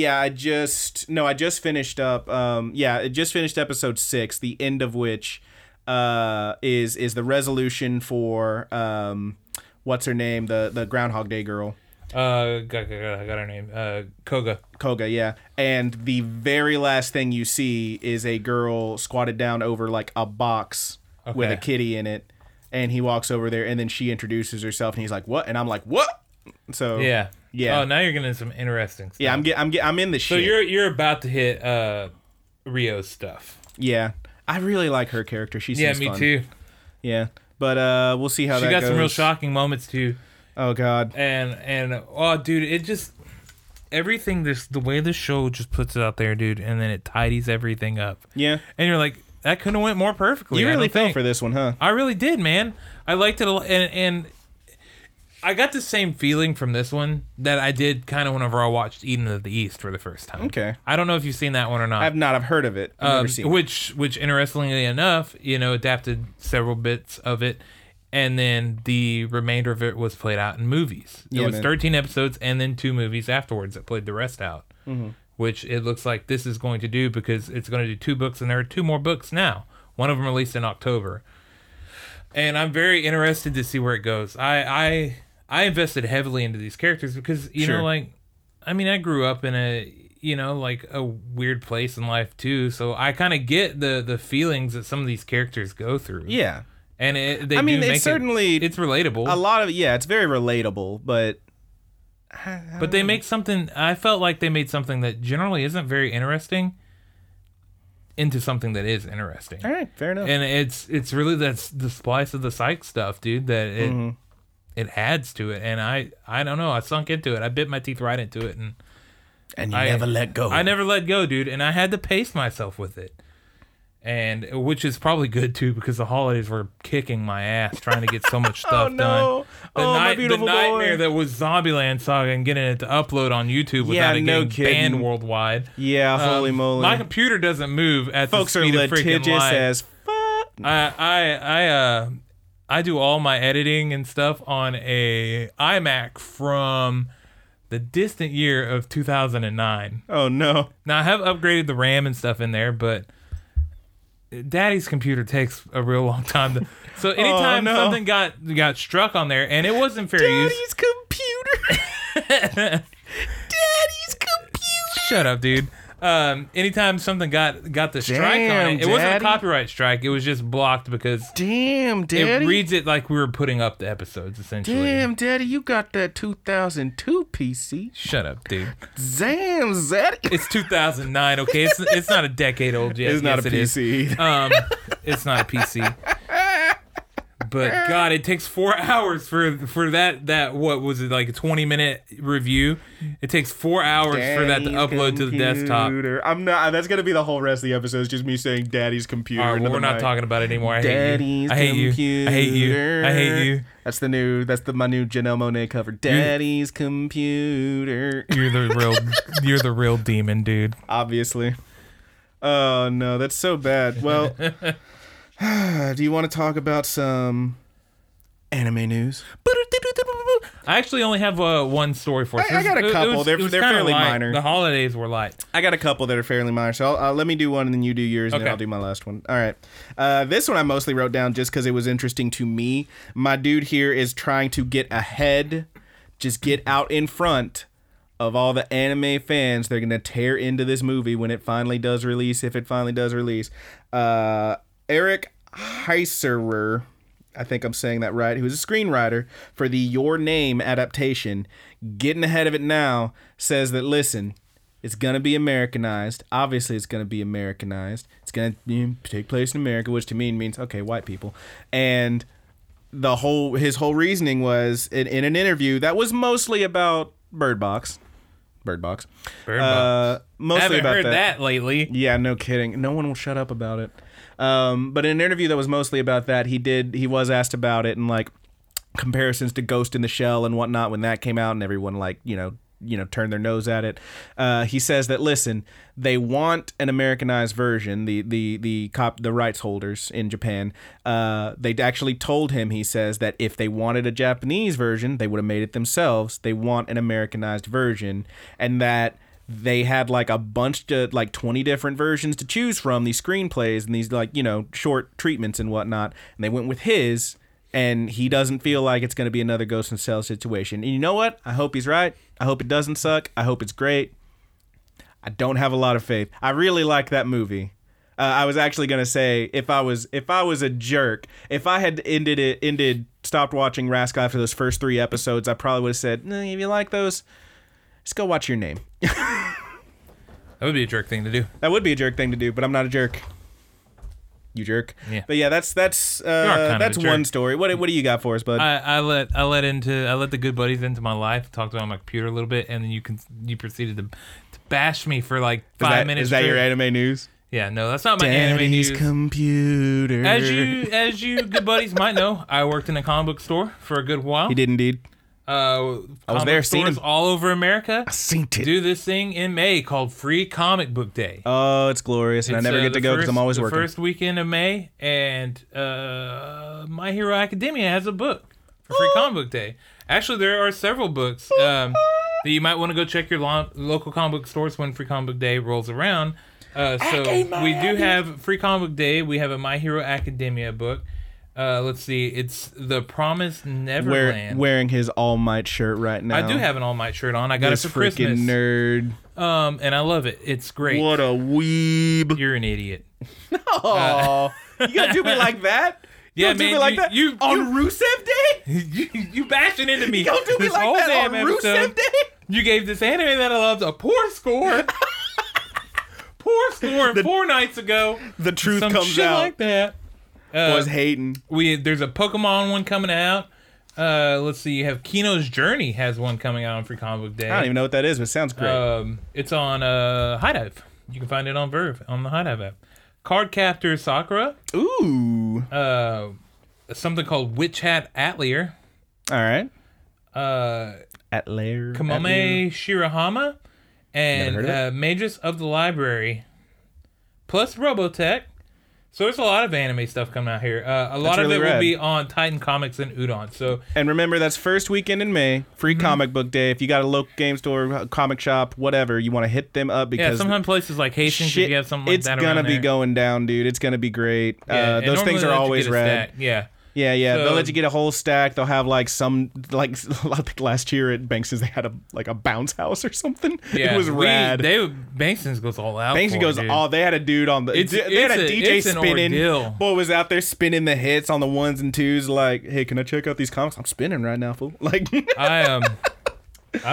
I just finished up. I just finished episode 6, the end of which is the resolution for what's her name, the Groundhog Day girl. I got her name. Koga, yeah. And the very last thing you see is a girl squatted down over like a box. Okay. With a kitty in it, and he walks over there, and then she introduces herself, and he's like, "What?" And I'm like, "What?" So yeah. Oh, now you're getting some interesting stuff. Yeah, I'm in the shit. So you're about to hit Rio's stuff. Yeah, I really like her character. She seems fun. Yeah, me too. Yeah, but we'll see how that goes. She got some real shocking moments too. Oh God. And oh dude, it just everything the way the show just puts it out there, dude, and then it tidies everything up. Yeah, and you're like, that couldn't have went more perfectly. You really fell for this one, huh? I really did, man. I liked it a lot. And I got the same feeling from this one that I did kind of whenever I watched Eden of the East for the first time. Okay. I don't know if you've seen that one or not. I have not. I've heard of it. I've never seen which, interestingly enough, you know, adapted several bits of it. And then the remainder of it was played out in movies. Yeah, it was 13 episodes and then 2 movies afterwards that played the rest out. Mm-hmm. Which it looks like this is going to do, because it's going to do 2 books, and there are 2 more books now. One of them released in October. And I'm very interested to see where it goes. I invested heavily into these characters because, you know, like, I mean, I grew up in a, you know, like a weird place in life too. So I kind of get the feelings that some of these characters go through. Yeah. And it's relatable. A lot of, yeah, it's very relatable, but... But they make something... I felt like they made something that generally isn't very interesting into something that is interesting. All right, fair enough. And it's really that's the splice of the psych stuff, dude, that it it adds to it. And I don't know, I sunk into it. I bit my teeth right into it, and I never let go. I never let go, dude, and I had to pace myself with it. And which is probably good too, because the holidays were kicking my ass trying to get so much stuff done. The nightmare that was Zombieland Saga and getting it to upload on YouTube without it getting banned worldwide. Yeah, holy moly! My computer doesn't move at the speed of freaking light. Folks are litigious as fuck. I do all my editing and stuff on a iMac from the distant year of 2009. Oh no! Now I have upgraded the RAM and stuff in there, but Daddy's computer takes a real long time to, so anytime something got struck on there, and it wasn't fair use. Daddy's computer. Shut up, dude. Anytime something got the strike on it, it wasn't a copyright strike. It was just blocked because Daddy, it reads it like we were putting up the episodes essentially. Damn, Daddy, you got that 2002 PC. Shut up, dude. Damn, Zaddy. It's 2009. Okay, it's not a decade old yet. It's not a PC. It's not a PC. But God, it takes 4 hours for that what was it, like a 20-minute review? It takes 4 hours for that to upload to the desktop. I'm not. That's gonna be the whole rest of the episode. It's just me saying Daddy's computer. All right, well, we're not talking about it anymore. I hate you. That's the new. That's my new Janelle Monáe cover. Daddy's computer. You're the real demon, dude. Obviously. Oh no, that's so bad. Well. Do you want to talk about some anime news? I actually only have one story for us. I got a couple. They're fairly minor. The holidays were light. I got a couple that are fairly minor. So let me do one and then you do yours and then I'll do my last one. All right. This one I mostly wrote down just because it was interesting to me. My dude here is trying to get ahead, just get out in front of all the anime fans. They're going to tear into this movie when it finally does release, if it finally does release. Eric Heiserer, I think I'm saying that right, who is a screenwriter for the Your Name adaptation, getting ahead of it now, says that, listen, it's going to be Americanized. Obviously, it's going to be Americanized. It's going to take place in America, which to me means, okay, white people. And the his whole reasoning was, in an interview that was mostly about Bird Box. Mostly I haven't about heard that lately. Yeah, no kidding. No one will shut up about it. But in an interview that was mostly about that, he was asked about it and like comparisons to Ghost in the Shell and whatnot when that came out, and everyone like you know turned their nose at it. He says that, listen, they want an Americanized version. The rights holders in Japan, they actually told him, he says, that if they wanted a Japanese version, they would have made it themselves. They want an Americanized version, and that they had like a bunch to like 20 different versions to choose from, these screenplays and these like, you know, short treatments and whatnot. And they went with his, and he doesn't feel like it's going to be another Ghost in the Shell situation. And you know what? I hope he's right. I hope it doesn't suck. I hope it's great. I don't have a lot of faith. I really like that movie. I was actually going to say, if I was a jerk, if I had stopped watching Rascal after those first 3 episodes, I probably would have said, if you like those, just go watch Your Name. That would be a jerk thing to do, but I'm not a jerk. You jerk. Yeah. But yeah, that's one story. What do you got for us, bud? I let the good buddies into my life. Talked about my computer a little bit, and then you proceeded to bash me for like 5 minutes. Is that your anime news? Yeah, no, that's not my anime news. Daddy's computer. As you good buddies might know, I worked in a comic book store for a good while. He did indeed. I was there, seen it all over America. I seen it. Do this thing in May called Free Comic Book Day. Oh, it's glorious, and I never get to go because I'm always working. First weekend of May, and My Hero Academia has a book for Free Comic Book Day. Actually, there are several books that you might want to go check your local comic book stores when Free Comic Book Day rolls around. So we do have Free Comic Book Day. We have a My Hero Academia book. Let's see. It's The Promised Neverland. Wearing his All Might shirt right now. I do have an All Might shirt on. I got it for Christmas. This freaking nerd. And I love it. It's great. What a weeb. You're an idiot. Oh, you gotta do me like that? Yeah, man. Do me like that? You on Rusev Day? You bashing into me. You don't do me like that on Rusev Day? You gave this anime that I loved a poor score. four nights ago. The truth comes out. Some shit like that. Was hating. There's a Pokemon one coming out. Let's see. You have Kino's Journey has one coming out on Free Comic Book Day. I don't even know what that is, but it sounds great. It's on Haida. You can find it on Verve on the Haida app. Cardcaptor Sakura. Ooh. Something called Witch Hat Atelier. All right. Atelier. Kamame Shirahama and Mages of the Library, plus Robotech. So there's a lot of anime stuff coming out here. A lot of it will be on Titan Comics and Udon. And remember, that's first weekend in May, Free Comic Book Day. If you got a local game store, comic shop, whatever, you want to hit them up. Because sometimes places like Hastings, if you have something like that around there. It's going to be going down, dude. It's going to be great. Yeah, those things are always rad. Yeah. So, they'll let you get a whole stack. They'll have like some, like last year at Bankston's, they had a bounce house or something. Yeah, it was rad. Bankston's goes all out. Bankston goes all. They had a dude on the. They had a DJ spinning. Boy was out there spinning the hits on the ones and twos. Like, hey, can I check out these comics? I'm spinning right now, fool. Like, I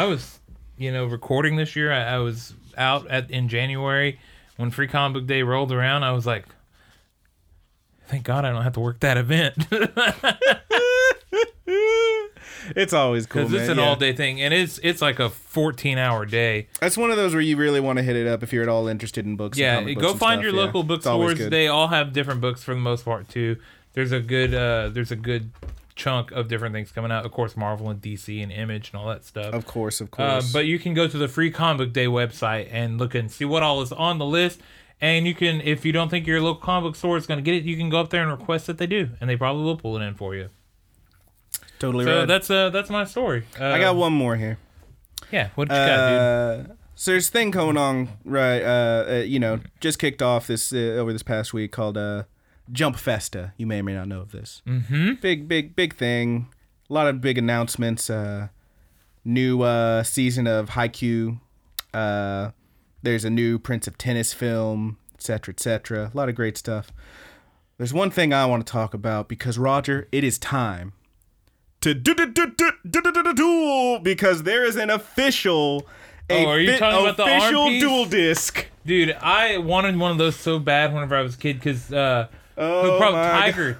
was, recording this year. I was out in January when Free Comic Book Day rolled around. I was like, thank God I don't have to work that event. It's always cool, man. Because it's an all-day thing, and it's like a 14-hour day. That's one of those where you really want to hit it up if you're at all interested in books. Yeah, go find your local bookstores. They all have different books for the most part, too. There's a good chunk of different things coming out. Of course, Marvel and DC and Image and all that stuff. Of course. But you can go to the Free Comic Book Day website and look and see what all is on the list. And you can, if you don't think your local comic book store is going to get it, you can go up there and request that they do, and they probably will pull it in for you. Totally right. So that's my story. I got one more here. Yeah, what you got, dude? So there's a thing going on, right? Just kicked off this over this past week called Jump Festa. You may or may not know of this. Mm-hmm. Big thing. A lot of big announcements. New season of Haikyuu. There's a new Prince of Tennis film, et cetera, et cetera. A lot of great stuff. There's one thing I want to talk about because, Roger, it is time to duel because there is an official duel disc. Dude, I wanted one of those so bad whenever I was a kid because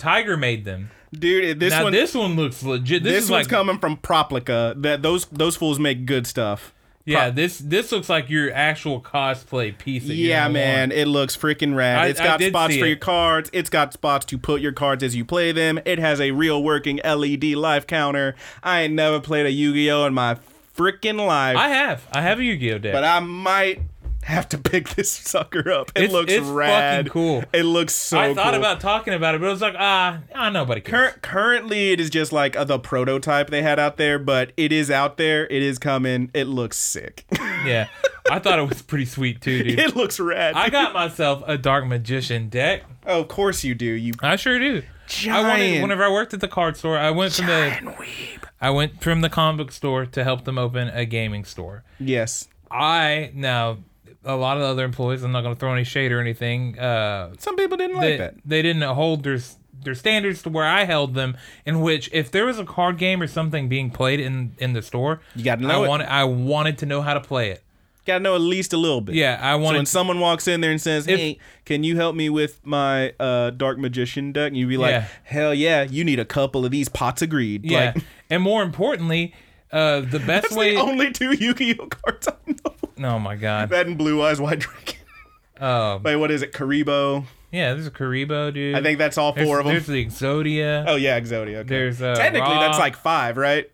Tiger made them. Dude, this one looks legit. This one's coming from Proplica. Those fools make good stuff. Yeah, this looks like your actual cosplay piece. Yeah, man, it looks freaking rad. It's got spots for your cards. It's got spots to put your cards as you play them. It has a real working LED life counter. I ain't never played a Yu-Gi-Oh in my freaking life. I have a Yu-Gi-Oh deck, but I might have to pick this sucker up. It looks rad. It's fucking cool. It looks so cool. I thought about talking about it, but it was like, nobody cares. Currently, it is just like the prototype they had out there, but it is out there. It is coming. It looks sick. Yeah. I thought it was pretty sweet, too, dude. It looks rad. I got myself a Dark Magician deck. Oh, of course you do. I sure do. Giant. Whenever I worked at the card store, I went from the comic book store to help them open a gaming store. Yes. A lot of the other employees, I'm not going to throw any shade or anything. Some people didn't like that. They didn't hold their standards to where I held them, in which if there was a card game or something being played in the store, you got to know I wanted to know how to play it. Got to know at least a little bit. Yeah, So when someone walks in there and says, hey, can you help me with my Dark Magician deck? And you'd be like, hell yeah, you need a couple of these pots of greed. Yeah, and more importantly... the best That's way. The only two Yu-Gi-Oh cards I know. Oh my god! That and Blue Eyes Wide Dragon. Wait, what is it? Karibo. Yeah, there's a Karibo, dude. I think that's all four of them. There's the Exodia. Oh yeah, Exodia. Okay. There's technically that's like five, right?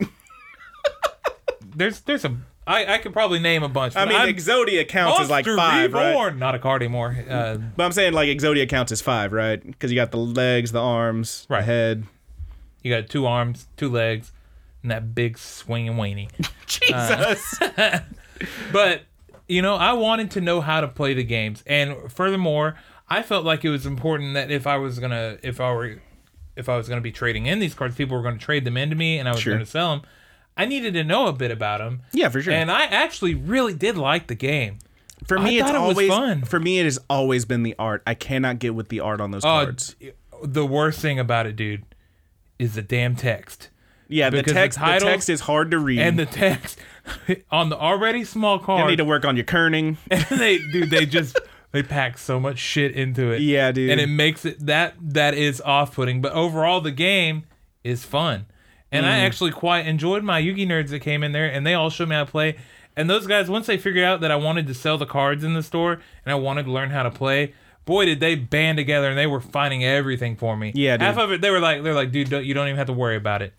there's a I could probably name a bunch. I mean, Exodia counts Monster as like five, Reborn. Right? Not a card anymore. But I'm saying like Exodia counts as five, right? Because you got the legs, the arms, right. The head. You got two arms, two legs. And that big swinging weenie. Jesus. But, I wanted to know how to play the games. And furthermore, I felt like it was important that if I was going to be trading in these cards, people were going to trade them into me and I was going to sell them. I needed to know a bit about them. Yeah, for sure. And I actually really did like the game. For me, it has always been the art. I cannot get with the art on those cards. The worst thing about it, dude, is the damn text. Yeah, because the text is hard to read. And the text on the already small card. You need to work on your kerning. And they just They pack so much shit into it. Yeah, dude. And it makes it that is off-putting. But overall, the game is fun. And I actually quite enjoyed my Yu-Gi nerds that came in there, and they all showed me how to play. And those guys, once they figured out that I wanted to sell the cards in the store and I wanted to learn how to play, boy, did they band together and they were finding everything for me. Yeah, dude. Half of it, they're like, dude, you don't even have to worry about it.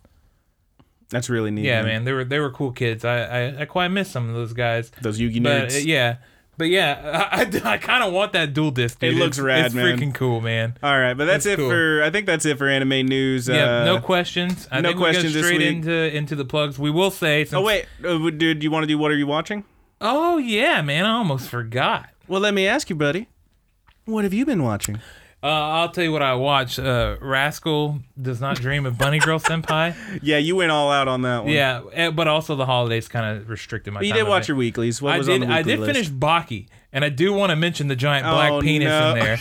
That's really neat. Yeah, man, they were cool kids. I quite miss some of those guys. Those Yu-Gi nerds. But I kind of want that dual disc. Dude. It looks rad, it's man. It's freaking cool, man. All right, but that's it for anime news. Yeah, no questions. I think we go straight into the plugs. We will say. Dude, you want to do what are you watching? Oh yeah, man, I almost forgot. Well, let me ask you, buddy. What have you been watching? I'll tell you what I watched. Rascal Does Not Dream of Bunny Girl Senpai. Yeah, you went all out on that one. Yeah, but also the holidays kind of restricted my time. You did watch your weeklies. I did finish Baki, and I do want to mention the giant black penis in there.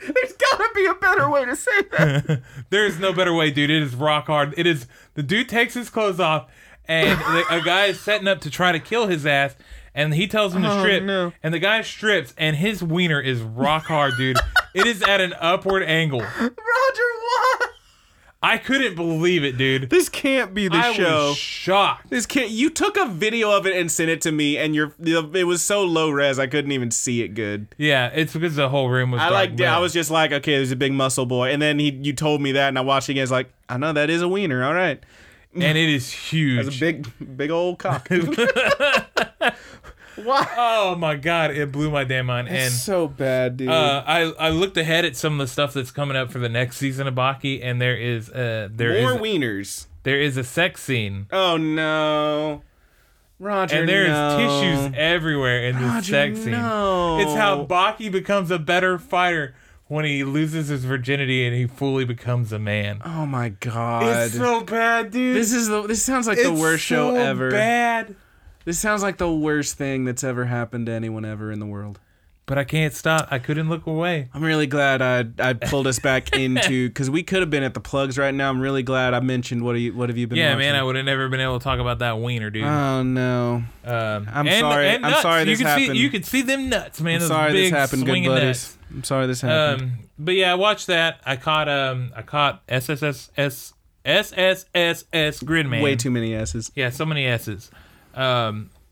There's got to be a better way to say that. There is no better way, dude. It is rock hard. It is. The dude takes his clothes off, and a guy is setting up to try to kill his ass. And he tells him to strip, and the guy strips, and his wiener is rock hard, dude. It is at an upward angle. Roger, what? I couldn't believe it, dude. This can't be the show. I was shocked. You took a video of it and sent it to me, and it was so low res, I couldn't even see it good. Yeah, it's because the whole room was dark. I was just like, okay, there's a big muscle boy, and then you told me that, and I watched it again. It's like, I know that is a wiener. All right. And it is huge. That's a big old cock. What? Oh my god, it blew my damn mind. It's so bad, dude. I looked ahead at some of the stuff that's coming up for the next season of Baki, and there is more wieners. There is a sex scene. Oh no. Roger, and there is tissues everywhere in this sex scene. It's how Baki becomes a better fighter. When he loses his virginity and he fully becomes a man. Oh my god! It's so bad, dude. This sounds like the worst show ever. It's so bad. This sounds like the worst thing that's ever happened to anyone ever in the world. But I can't stop. I couldn't look away. I'm really glad I pulled us back into, because we could have been at the plugs right now. I'm really glad I mentioned what have you been watching. Yeah, man, I would have never been able to talk about that wiener, dude. Oh no. Sorry. And I'm sorry this happened. You could see them nuts, man. I'm sorry this happened, good buddies. I'm sorry this happened. But yeah, I watched that. I caught SSSS.GRIDMAN. Way too many S's. Yeah, so many S's. The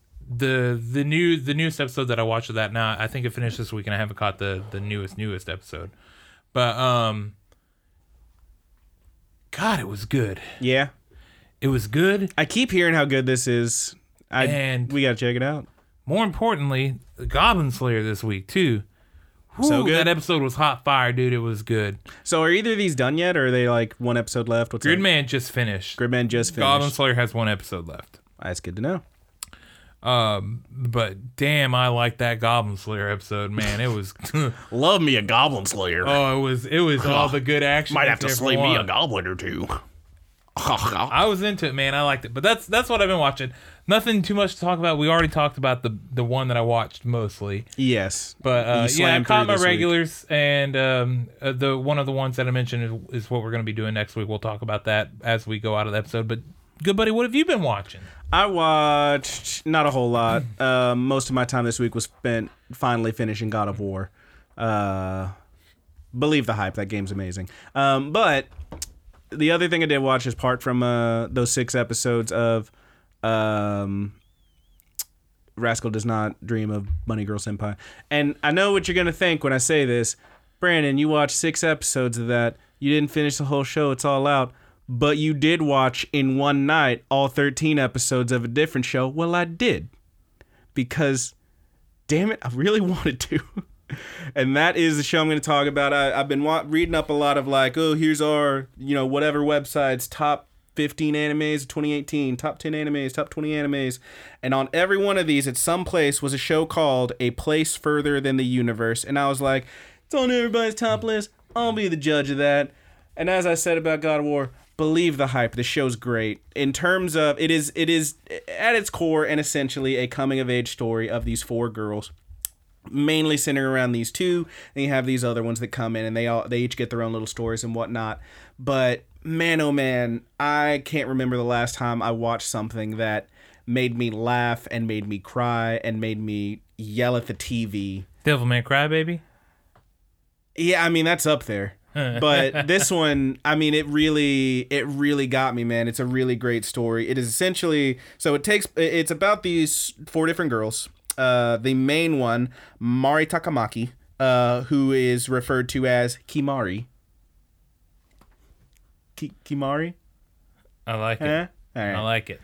newest episode that I watched of that now, I think it finished this week, and I haven't caught the newest episode. But God, it was good. Yeah, it was good. I keep hearing how good this is. We gotta check it out. More importantly, Goblin Slayer this week too. So good. That episode was hot fire, dude. It was good. So are either of these done yet, or are they like one episode left? What's Gridman just finished. Goblin Slayer has one episode left. That's good to know. But damn, I like that Goblin Slayer episode, man. It was love me a Goblin Slayer. Oh, it was all the good action. Might have to slay me a goblin or two. I was into it, man. I liked it. But that's what I've been watching. Nothing too much to talk about. We already talked about the one that I watched mostly. Yes. But I caught my regulars week. And the one of the ones that I mentioned is what we're going to be doing next week. We'll talk about that as we go out of the episode. But good buddy, what have you been watching? I watched not a whole lot. Most of my time this week was spent finally finishing God of War. Believe the hype. That game's amazing. But the other thing I did watch is part from those 6 episodes of Rascal Does Not Dream of Bunny Girl Senpai. And I know what you're going to think when I say this. Brandon, you watched 6 episodes of that. You didn't finish the whole show. It's all out. But you did watch in one night all 13 episodes of a different show. Well, I did. Because, damn it, I really wanted to. And that is the show I'm going to talk about. I've been reading up a lot of like, oh, here's our, whatever websites, top 15 animes of 2018, top 10 animes, top 20 animes. And on every one of these, at some place, was a show called A Place Further Than the Universe. And I was like, it's on everybody's top list. I'll be the judge of that. And as I said about God of War, believe the hype. The show's great. In terms of, it is at its core and essentially a coming-of-age story of these 4 girls. Mainly centered around these 2, and you have these other ones that come in, and they each get their own little stories and whatnot. But man, oh man, I can't remember the last time I watched something that made me laugh and made me cry and made me yell at the TV. Devil May Cry Baby? Yeah, I mean, that's up there. But this one, I mean, it really got me, man. It's a really great story. It is essentially, it's about these four different girls. The main one, Mari Takamaki, who is referred to as Kimari. Kimari? I like it. All right. I like it.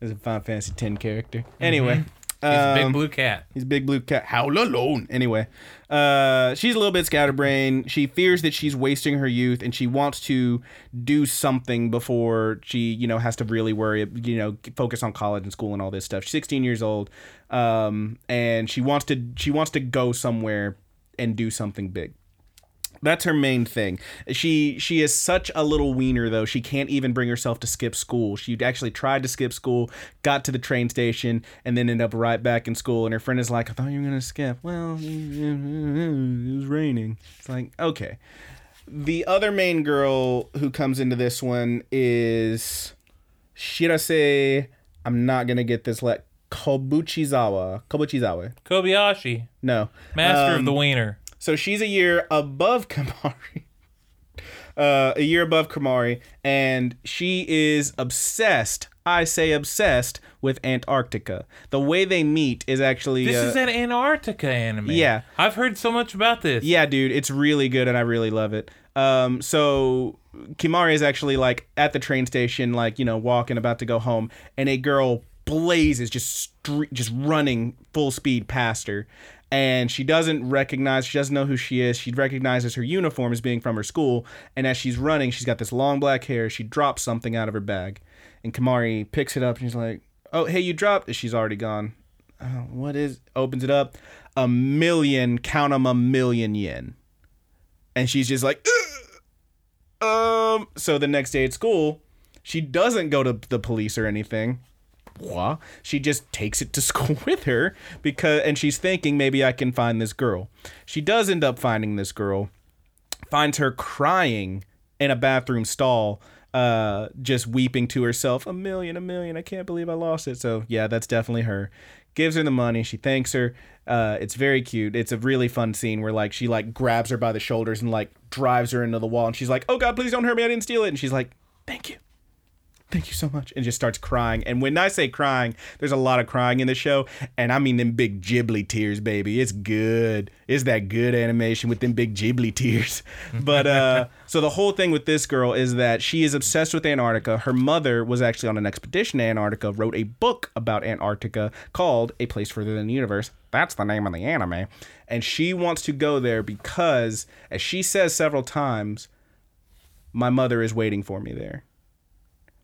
It's a Final Fantasy X character. Anyway. Mm-hmm. He's a big blue cat. Howl alone. Anyway, she's a little bit scatterbrained. She fears that she's wasting her youth, and she wants to do something before she, has to really worry, focus on college and school and all this stuff. She's 16 years old, and she wants to go somewhere and do something big. That's her main thing. She is such a little wiener, though. She can't even bring herself to skip school. She actually tried to skip school, got to the train station, and then ended up right back in school. And her friend is like, I thought you were going to skip. Well, it was raining. It's like, okay. The other main girl who comes into this one is Shirase. I'm not going to get this. Kobuchizawa. Kobayashi. No. Master of the wiener. So she's a year above Kimari, and she is obsessed. I say obsessed with Antarctica. The way they meet is actually this is an Antarctica anime. Yeah, I've heard so much about this. Yeah, dude, it's really good, and I really love it. So Kimari is actually like at the train station, like walking, about to go home, and a girl blazes just running full speed past her. And she doesn't know who she is. She recognizes her uniform as being from her school. And as she's running, she's got this long black hair. She drops something out of her bag. And Kimari picks it up and she's like, oh, hey, you dropped it. She's already gone. Opens it up. Count 'em a million yen. And she's just like, ugh! So the next day at school, she doesn't go to the police or anything. She just takes it to school with her because she's thinking, maybe I can find this girl. She does end up finding this girl, finds her crying in a bathroom stall, just weeping to herself, a million, I can't believe I lost it. So yeah, that's definitely her. Gives her the money. She thanks her. It's very cute. It's a really fun scene where she grabs her by the shoulders and drives her into the wall, and she's like, oh God, please don't hurt me, I didn't steal it. And she's like, thank you so much, and just starts crying. And when I say crying, there's a lot of crying in the show, and I mean them big Ghibli tears, baby. It's good. It's that good animation with them big Ghibli tears. But so the whole thing with this girl is that she is obsessed with Antarctica. Her mother was actually on an expedition to Antarctica, wrote a book about Antarctica called A Place Further Than the Universe. That's the name of the anime. And she wants to go there because, as she says several times, my mother is waiting for me there.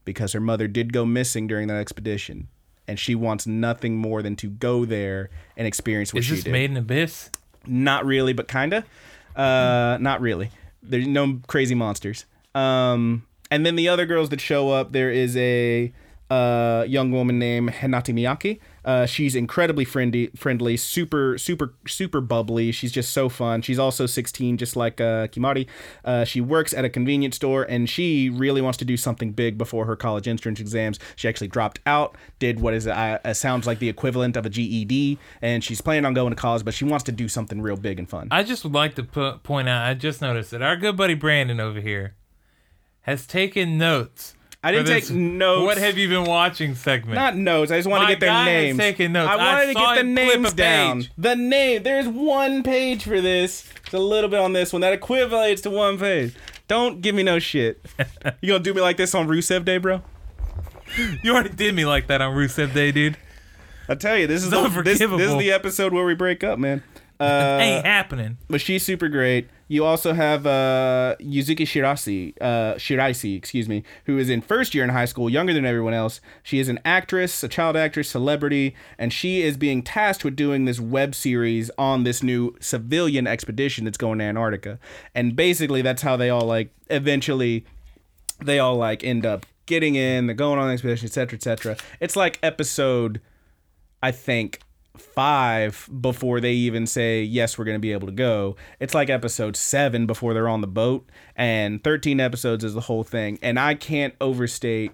Because her mother did go missing during that expedition, and she wants nothing more than to go there and experience what she did. Is this Made in Abyss? Not really, but kinda. Not really. There's no crazy monsters. And then the other girls that show up, there is a young woman named Hinata Miyake. She's incredibly friendly, super, super, super bubbly. She's just so fun. She's also 16, just like Kimari. She works at a convenience store, and she really wants to do something big before her college entrance exams. She actually dropped out, did what sounds like the equivalent of a GED, and she's planning on going to college, but she wants to do something real big and fun. I just would like to point out, I just noticed that our good buddy Brandon over here has taken notes. I didn't take notes. What have you been watching segment? Not notes. I just wanted to get their names. I wanted to get the names down. The name. There's one page for this. It's a little bit on this one. That equivalates to one page. Don't give me no shit. You gonna do me like this on Rusev Day, bro? You already did me like that on Rusev Day, dude. I tell you, this is the episode where we break up, man. Ain't happening. But she's super great. You also have Yuzuki Shiraishi, who is in first year in high school, younger than everyone else. She is an actress, a child actress, celebrity, and she is being tasked with doing this web series on this new civilian expedition that's going to Antarctica. And basically, that's how they all eventually, they all end up getting in. They're going on the expedition, etc., etc. It's like episode, I think, 5 before they even say yes, we're going to be able to go. It's like episode 7 before they're on the boat, and 13 episodes is the whole thing. And I can't overstate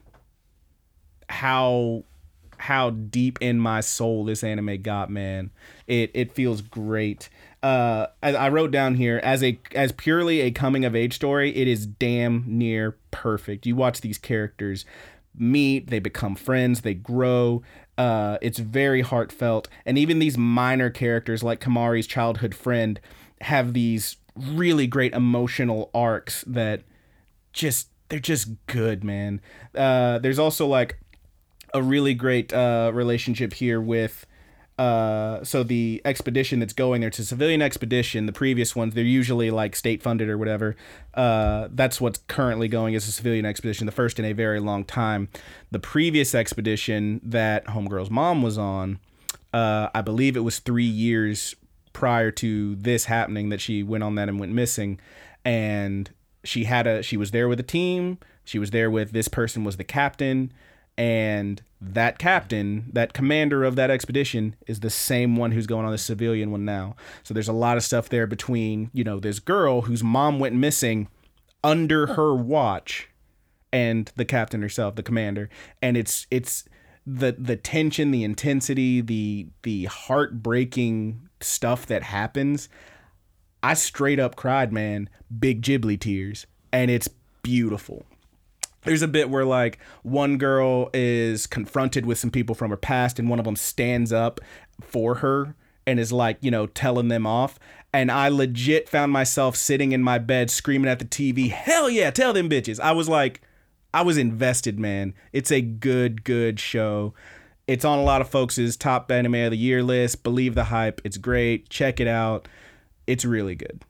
how how deep in my soul this anime got, man. It feels great. I wrote down here, as purely a coming of age story, it is damn near perfect. You watch these characters meet, they become friends, they grow. It's very heartfelt, and even these minor characters like Kimari's childhood friend have these really great emotional arcs that they're just good, man. There's also like a really great relationship here with. So the expedition that's going there, it's a civilian expedition. The previous ones, they're usually like state funded or whatever. That's what's currently going as a civilian expedition, the first in a very long time. The previous expedition that Homegirl's mom was on, I believe it was 3 years prior to this happening that she went on that and went missing. And she was there with a team. She was there with this person was the captain. And that captain, that commander of that expedition, is the same one who's going on the civilian one now. So there's a lot of stuff there between, you know, this girl whose mom went missing under her watch and the captain herself, the commander. And it's the tension, the intensity, the heartbreaking stuff that happens. I straight up cried, man, big Ghibli tears. And it's beautiful. There's a bit where, like, one girl is confronted with some people from her past, and one of them stands up for her and is, like, you know, telling them off. And I legit found myself sitting in my bed screaming at the TV, "Hell yeah, tell them bitches." I was like, I was invested, man. It's a good show. It's on a lot of folks' top anime of the year list. Believe the hype. It's great. Check it out. It's really good.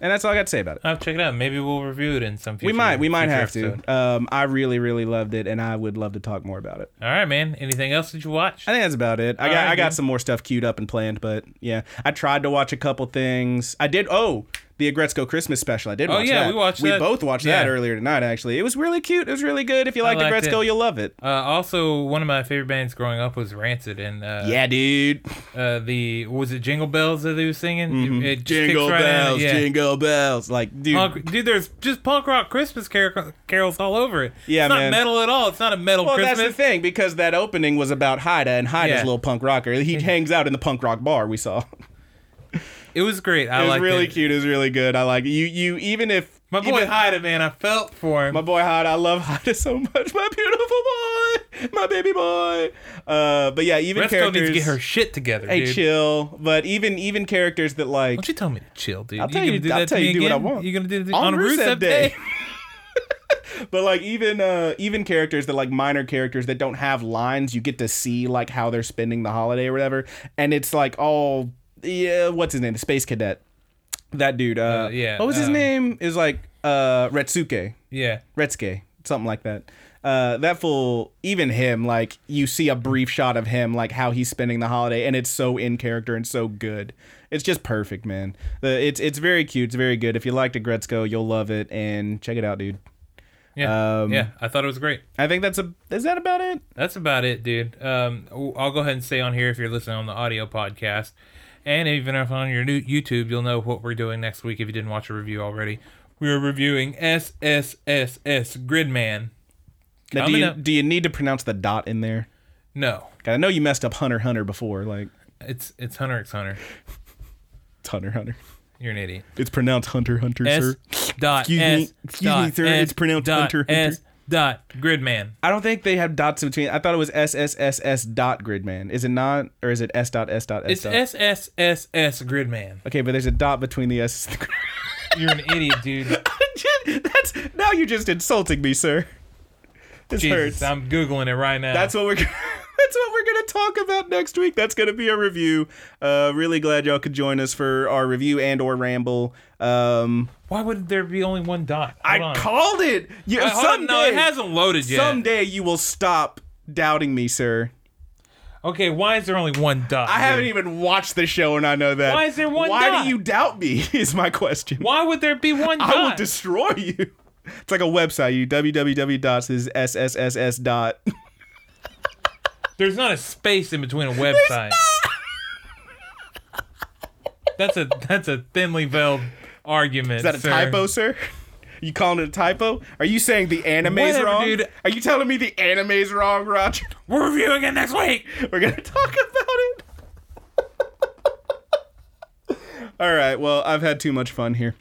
And that's all I got to say about it. I'll check it out. Maybe we'll review it in some future. We might have episode. To. I really loved it, and I would love to talk more about it. All right, man. Anything else that you watched? I think that's about it. I got some more stuff queued up and planned, but yeah, I tried to watch a couple things. I did. Oh, the Aggretsuko Christmas special. I did. Watch that. We both watched that earlier tonight. Actually, it was really cute. It was really good. If you liked Aggretsuko, you'll love it. Also, one of my favorite bands growing up was Rancid, and yeah, dude. Was it Jingle Bells that they were singing? Mm-hmm. It Jingle Bells, yeah. Jingle Bells, like dude, dude. There's just punk rock Christmas carols all over it. Yeah, it's not metal at all. It's not a metal Christmas. Well, that's the thing, because that opening was about Haida, and Haida's a little punk rocker. He hangs out in the punk rock bar we saw. It was great. I liked it. It was really cute. It was really good. I like you. Even if my boy Haida, man, I felt for him. My boy Haida, I love Haida so much. My beautiful boy, my baby boy. But yeah, even Resto characters needs to get her shit together. Hey, dude. Chill. But even characters that like. Don't you tell me to chill, dude? I'll tell you. I'll tell you do what I want. You're gonna do that on Rusev Day. But like even characters that like minor characters that don't have lines, you get to see like how they're spending the holiday or whatever, and it's like all. Yeah, what's his name? The space cadet. That dude. What was his name? It was like Retsuke. Yeah. Retsuke. Something like that. That fool, even him, like, you see a brief shot of him, like, how he's spending the holiday, and it's so in character and so good. It's just perfect, man. It's very cute. It's very good. If you liked Aggretsuko, you'll love it, and check it out, dude. Yeah, I thought it was great. I think is that about it? That's about it, dude. I'll go ahead and say on here, if you're listening on the audio podcast, and even if on your new YouTube, you'll know what we're doing next week if you didn't watch a review already. We're reviewing SSSS.GRIDMAN. Now, do you need to pronounce the dot in there? No. I know you messed up Hunter before. Like It's Hunter X Hunter. It's Hunter. You're an idiot. It's pronounced Hunter, sir. Excuse me, sir. It's pronounced Hunter. .GRIDMAN. I don't think they have dots in between. I thought it was SSSS.GRIDMAN. Is it not? Or is it S.S.S.? It's SSSS.GRIDMAN. Okay, but there's a dot between the S. You're an idiot, dude. Now you're just insulting me, sir. This hurts. I'm Googling it right now. That's what we're going to talk about next week. That's going to be a review. Really glad y'all could join us for our review and or ramble. Why would there be only one dot? I called it. No, it hasn't loaded yet. Someday you will stop doubting me, sir. Okay, why is there only one dot? I haven't even watched the show and I know that. Why is there one dot? Why do you doubt me is my question. Why would there be one dot? I will destroy you. It's like a website. You www.sssss. There's not a space in between a website. That's a thinly veiled argument. Is that a typo, sir? You calling it a typo? Are you saying the anime's wrong? Dude. Are you telling me the anime's wrong, Roger? We're reviewing it next week. We're going to talk about it. All right. Well, I've had too much fun here.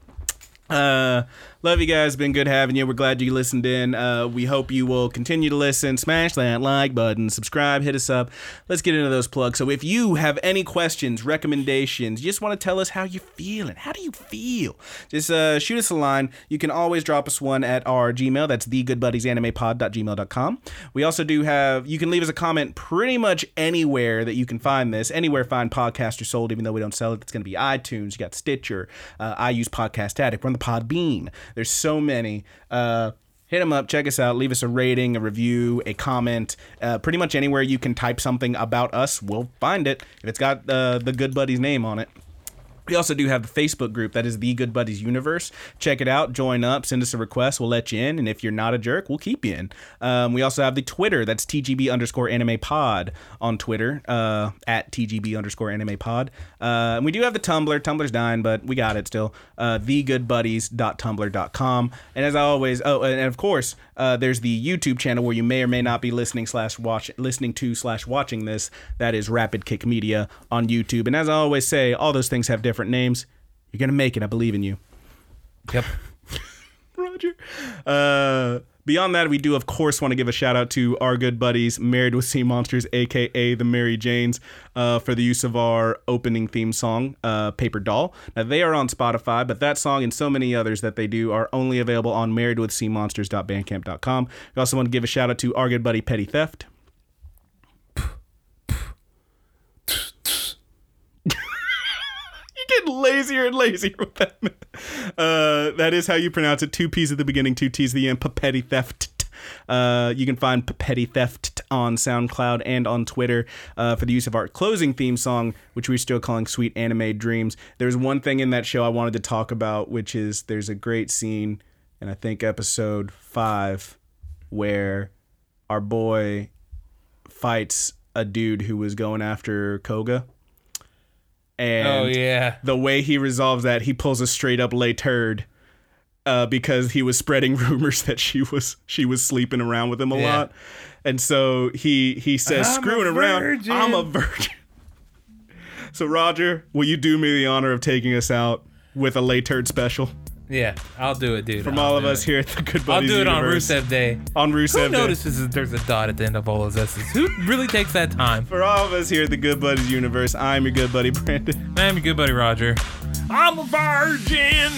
Love you guys. Been good having you. We're glad you listened in. We hope you will continue to listen. Smash that like button, subscribe, hit us up. Let's get into those plugs. So if you have any questions, recommendations, you just want to tell us how you're feeling, how do you feel, just shoot us a line. You can always drop us one at our Gmail. That's thegoodbuddiesanimepod.gmail.com. We also do have, you can leave us a comment pretty much anywhere that you can find this, anywhere find Podcast Are Sold, even though we don't sell it. It's going to be iTunes, you got Stitcher, I use Podcast Addict, we're on the Podbean. There's so many. Hit them up, check us out, leave us a rating, a review, a comment. Pretty much anywhere you can type something about us, we'll find it if it's got the Good Buddy's name on it. We also do have the Facebook group. That is The Good Buddies Universe. Check it out. Join up. Send us a request. We'll let you in. And if you're not a jerk, we'll keep you in. We also have the Twitter. That's TGB_anime pod on Twitter. At TGB_anime pod. And we do have the Tumblr. Tumblr's dying, but we got it still. Thegoodbuddies.tumblr.com. And as always, and of course, there's the YouTube channel where you may or may not be listening to/watching this. That is Rapid Kick Media on YouTube. And as I always say, all those things have different names. You're gonna make it. I believe in you. Yep. Roger. Beyond that, we do of course want to give a shout out to our good buddies Married with Sea Monsters, aka the Mary Janes, for the use of our opening theme song, Paper Doll. Now they are on Spotify, but that song and so many others that they do are only available on marriedwithseamonsters.bandcamp.com. We also want to give a shout out to our good buddy Petty Theft. Lazier and lazier with that. That is how you pronounce it. 2 P's at the beginning, 2 T's at the end. Petty Theft. You can find Petty Theft on SoundCloud and on Twitter for the use of our closing theme song, which we're still calling Sweet Anime Dreams. There's one thing in that show I wanted to talk about, which is there's a great scene in I think episode 5 where our boy fights a dude who was going after Koga. And the way he resolves that, he pulls a straight up lay turd because he was spreading rumors that she was sleeping around with him a lot. And so he says, screwing around, I'm a virgin. So Roger, will you do me the honor of taking us out with a lay turd special? Yeah, I'll do it, dude. From all of us here at the Good Buddies Universe. I'll do it on Rusev Day. Who notices that there's a dot at the end of all those S's? Who really takes that time? For all of us here at the Good Buddies Universe, I'm your good buddy, Brandon. I'm your good buddy, Roger. I'm a virgin!